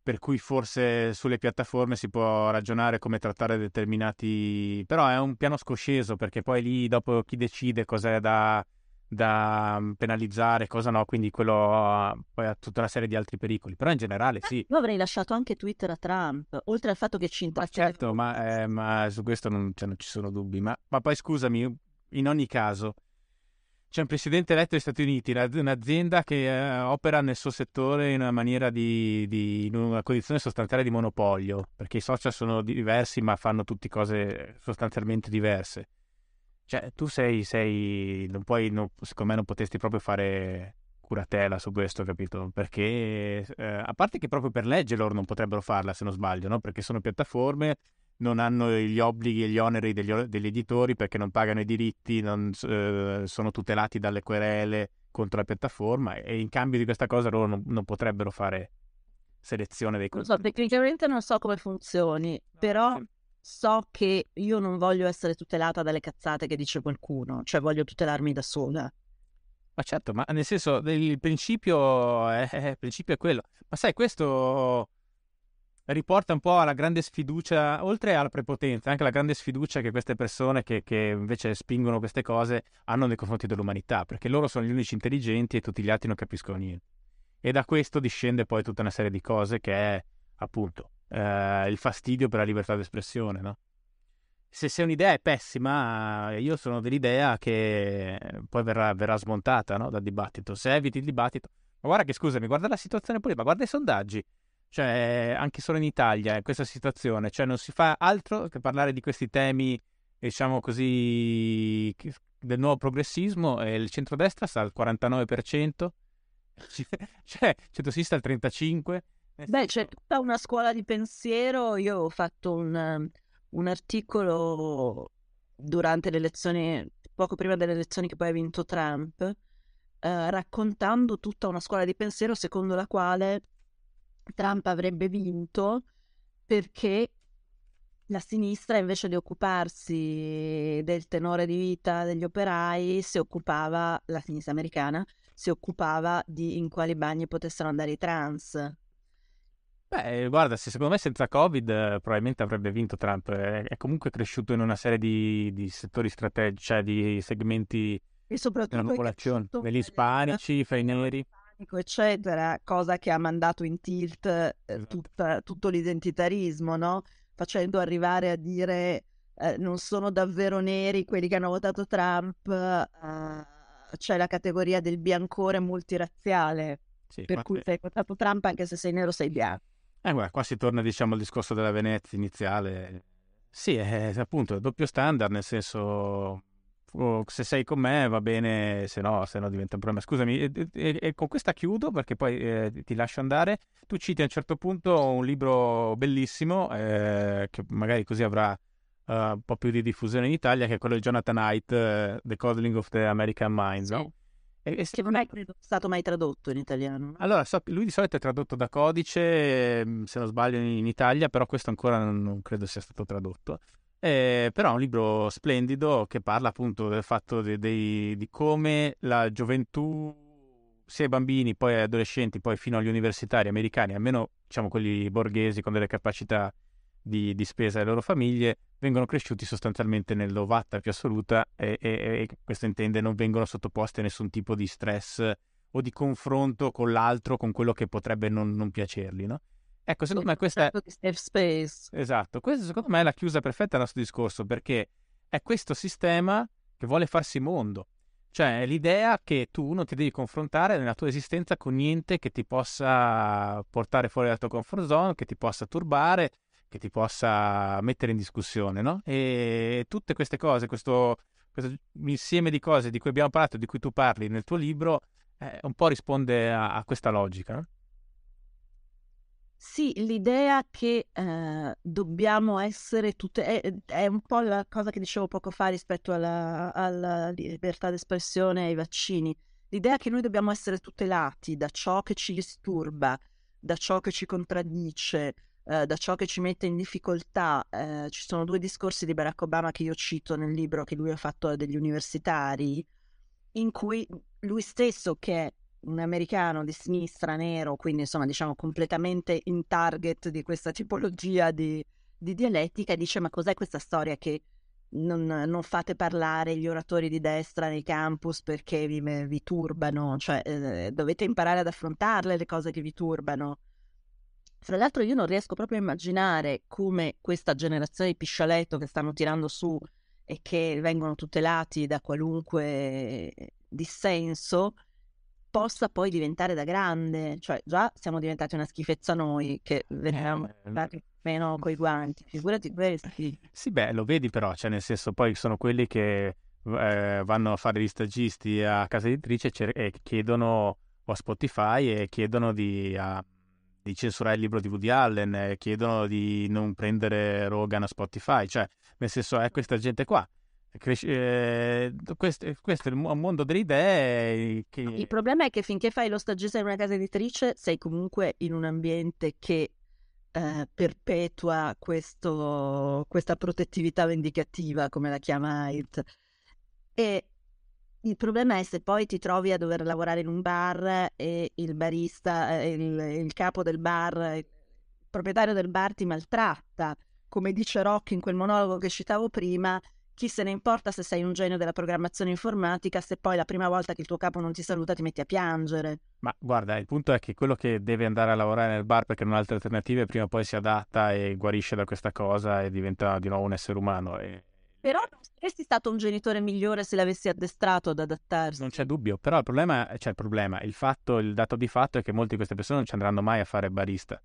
per cui forse sulle piattaforme si può ragionare come trattare determinati... Però è un piano scosceso, perché poi lì dopo chi decide cos'è da penalizzare, cosa no, quindi quello poi ha tutta una serie di altri pericoli, però in generale sì. Io avrei lasciato anche Twitter a Trump, oltre al fatto che ci interessa. Ma certo, ma su questo non ci sono dubbi, ma poi scusami, in ogni caso c'è un presidente eletto degli Stati Uniti, un'azienda che opera nel suo settore in una maniera in una condizione sostanziale di monopolio, perché i social sono diversi ma fanno tutte cose sostanzialmente diverse. Cioè, tu non puoi, secondo me non potresti proprio fare curatela su questo, capito? Perché, a parte che proprio per legge loro non potrebbero farla, se non sbaglio, no? Perché sono piattaforme, non hanno gli obblighi e gli oneri degli editori, perché non pagano i diritti, non sono tutelati dalle querele contro la piattaforma, e in cambio di questa cosa loro non potrebbero fare selezione dei contenuti. Non so, tecnicamente non so come funzioni, no, però... Sì. So che io non voglio essere tutelata dalle cazzate che dice qualcuno, cioè voglio tutelarmi da sola. Ma certo, ma nel senso, il principio è quello. Ma sai, questo riporta un po' alla grande sfiducia, oltre alla prepotenza, anche alla grande sfiducia che queste persone che invece spingono queste cose hanno nei confronti dell'umanità, perché loro sono gli unici intelligenti e tutti gli altri non capiscono niente. E da questo discende poi tutta una serie di cose che è, appunto... il fastidio per la libertà d'espressione, no? Se un'idea è pessima, io sono dell'idea che poi verrà smontata, no? Dal dibattito. Se eviti il dibattito, ma guarda che, scusami, guarda la situazione politica, guarda i sondaggi, cioè anche solo in Italia in questa situazione, cioè non si fa altro che parlare di questi temi, diciamo così, del nuovo progressismo, e il centrodestra sta al 49%, cioè il centrosinistra al 35%. Beh, c'è tutta una scuola di pensiero. Io ho fatto un articolo durante le elezioni, poco prima delle elezioni che poi ha vinto Trump, raccontando tutta una scuola di pensiero secondo la quale Trump avrebbe vinto perché la sinistra, invece di occuparsi del tenore di vita degli operai, la sinistra americana si occupava di in quali bagni potessero andare i trans. Beh, guarda, secondo me senza Covid probabilmente avrebbe vinto Trump. È comunque cresciuto in una serie di settori strategici, cioè di segmenti della popolazione, degli ispanici, i neri, eccetera, cosa che ha mandato in tilt tutto l'identaritarismo, no? Facendo arrivare a dire non sono davvero neri quelli che hanno votato Trump, c'è la categoria del biancore multirazziale. Sì, per cui sei votato Trump anche se sei nero sei bianco. Guarda, qua si torna diciamo al discorso della Venezia iniziale. Sì, appunto, è doppio standard, nel senso, se sei con me va bene, se no diventa un problema. Scusami, e con questa chiudo perché poi ti lascio andare. Tu citi a un certo punto un libro bellissimo che magari così avrà un po' più di diffusione in Italia, che è quello di Jonathan Haidt, The Coddling of the American Minds. No? Che non è stato mai tradotto in italiano. Allora, lui di solito è tradotto da Codice, se non sbaglio, in Italia, però questo ancora non credo sia stato tradotto. Però è un libro splendido che parla appunto del fatto di come la gioventù, sia i bambini, poi adolescenti, poi fino agli universitari americani, almeno diciamo quelli borghesi con delle capacità di spesa delle loro famiglie, vengono cresciuti sostanzialmente nell'ovatta più assoluta e questo intende non vengono sottoposti a nessun tipo di stress o di confronto con l'altro, con quello che potrebbe non piacergli, no? Ecco, secondo me questa è... Space. Esatto, questa secondo me è la chiusa perfetta al nostro discorso, perché è questo sistema che vuole farsi mondo, cioè è l'idea che tu non ti devi confrontare nella tua esistenza con niente che ti possa portare fuori dalla tua comfort zone, che ti possa turbare, che ti possa mettere in discussione, no? E tutte queste cose, questo insieme di cose di cui abbiamo parlato, di cui tu parli nel tuo libro, un po' risponde a questa logica, no? Sì, l'idea che dobbiamo essere tutte... È un po' la cosa che dicevo poco fa rispetto alla libertà d'espressione e ai vaccini. L'idea che noi dobbiamo essere tutelati da ciò che ci disturba, da ciò che ci contraddice, da ciò che ci mette in difficoltà. Ci sono due discorsi di Barack Obama che io cito nel libro che lui ha fatto a degli universitari, in cui lui stesso, che è un americano di sinistra nero, quindi insomma diciamo completamente in target di questa tipologia di dialettica, dice: ma cos'è questa storia che non fate parlare gli oratori di destra nei campus perché vi turbano? Cioè dovete imparare ad affrontarle le cose che vi turbano. Fra l'altro io non riesco proprio a immaginare come questa generazione di piscialetto che stanno tirando su e che vengono tutelati da qualunque dissenso possa poi diventare da grande. Cioè già siamo diventati una schifezza noi che veniamo meno coi guanti, figurati questi. Sì, beh, lo vedi però, cioè nel senso, poi sono quelli che vanno a fare gli stagisti a casa editrice e chiedono, o a Spotify, e chiedono di censurare il libro di Woody Allen, chiedono di non prendere Rogan a Spotify. Cioè nel senso, è questa gente qua. Questo è un mondo delle idee che... Il problema è che finché fai lo stagista in una casa editrice sei comunque in un ambiente che perpetua questa protettività vendicativa, come la chiama Haidt, e il problema è se poi ti trovi a dover lavorare in un bar e il barista, il capo del bar, il proprietario del bar ti maltratta, come dice Rock in quel monologo che citavo prima. Chi se ne importa se sei un genio della programmazione informatica, se poi la prima volta che il tuo capo non ti saluta ti metti a piangere. Ma guarda, il punto è che quello che deve andare a lavorare nel bar perché non ha altre alternative, prima o poi si adatta e guarisce da questa cosa e diventa di nuovo un essere umano. Però non saresti stato un genitore migliore se l'avessi addestrato ad adattarsi. Non c'è dubbio, però il dato di fatto è che molte di queste persone non ci andranno mai a fare barista.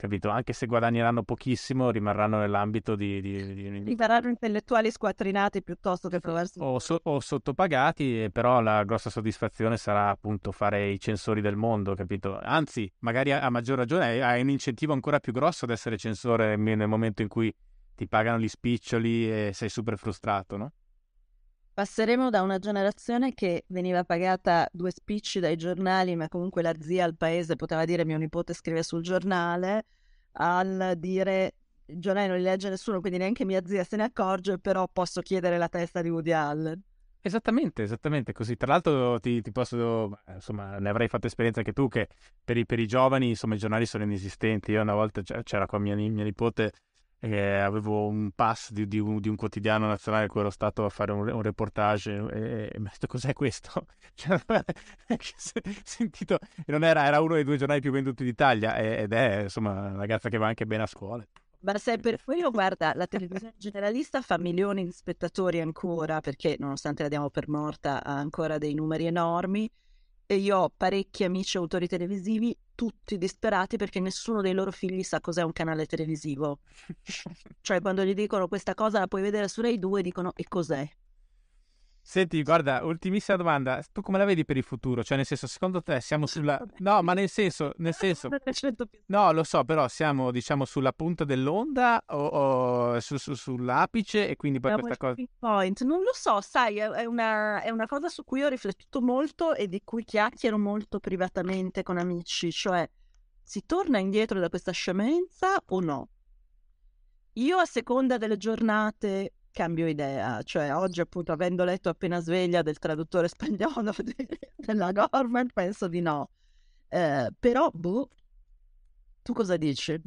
Capito? Anche se guadagneranno pochissimo, rimarranno nell'ambito di... Rimarranno intellettuali squattrinati piuttosto che provarsi... O sottopagati, però la grossa soddisfazione sarà appunto fare i censori del mondo, capito? Anzi, magari a maggior ragione hai un incentivo ancora più grosso ad essere censore nel momento in cui ti pagano gli spiccioli e sei super frustrato, no? Passeremo da una generazione che veniva pagata due spicci dai giornali, ma comunque la zia al paese poteva dire mio nipote scrive sul giornale, al dire il giornale non li legge nessuno, quindi neanche mia zia se ne accorge, però posso chiedere la testa di Woody Allen. Esattamente così. Tra l'altro ti posso, insomma, ne avrai fatto esperienza anche tu, che per i giovani, insomma, i giornali sono inesistenti. Io una volta c'era qua mia nipote, avevo un pass di un quotidiano nazionale in cui ero stato a fare un reportage e mi ha detto: cos'è questo? Cioè, sentito, non era uno dei due giornali più venduti d'Italia ed è, insomma, una ragazza che va anche bene a scuola. Ma se per quello, guarda, la televisione generalista fa milioni di spettatori ancora, perché nonostante la diamo per morta ha ancora dei numeri enormi. e io ho parecchi amici autori televisivi, tutti disperati perché nessuno dei loro figli sa cos'è un canale televisivo. Cioè, quando gli dicono questa cosa la puoi vedere su Rai 2, dicono e cos'è? Senti, guarda, ultimissima domanda, tu come la vedi per il futuro? Cioè, nel senso, secondo te siamo sulla... No, ma nel senso... No, lo so, però siamo, diciamo, sulla punta dell'onda o sull'apice e quindi poi questa cosa... Point. Non lo so, sai, è una cosa su cui ho riflettuto molto e di cui chiacchiero molto privatamente con amici, cioè, si torna indietro da questa scemenza o no? Io, a seconda delle giornate... cambio idea, cioè oggi appunto avendo letto appena sveglia del traduttore spagnolo della Gorman penso di no, però boh, tu cosa dici?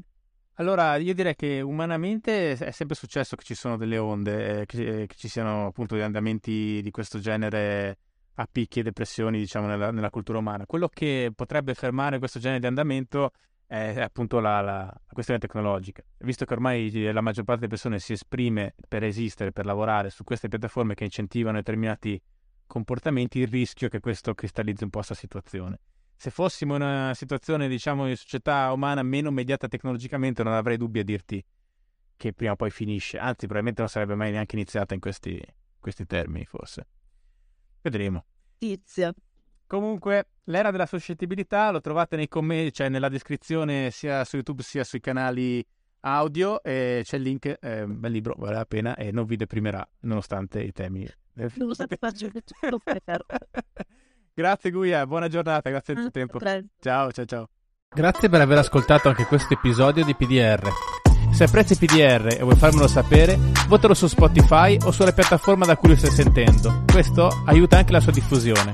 Allora io direi che umanamente è sempre successo che ci sono delle onde, che ci siano appunto degli andamenti di questo genere a picchi e depressioni, diciamo, nella cultura umana. Quello che potrebbe fermare questo genere di andamento è appunto la questione tecnologica, visto che ormai la maggior parte delle persone si esprime per esistere, per lavorare su queste piattaforme che incentivano determinati comportamenti, il rischio è che questo cristallizzi un po' questa situazione. Se fossimo in una situazione, diciamo, di società umana meno mediata tecnologicamente, non avrei dubbi a dirti che prima o poi finisce, anzi probabilmente non sarebbe mai neanche iniziata in questi termini, forse vedremo. Tizia. Comunque, l'era della suscettibilità lo trovate nei commenti, cioè nella descrizione sia su YouTube sia sui canali audio, e c'è il link, un bel libro, vale la pena e non vi deprimerà nonostante i temi. Grazie Guia, buona giornata, grazie del tuo tempo. Ciao, ciao, ciao. Grazie per aver ascoltato anche questo episodio di PDR. Se apprezzi PDR e vuoi farmelo sapere, votalo su Spotify o sulla piattaforma da cui lo stai sentendo. Questo aiuta anche la sua diffusione.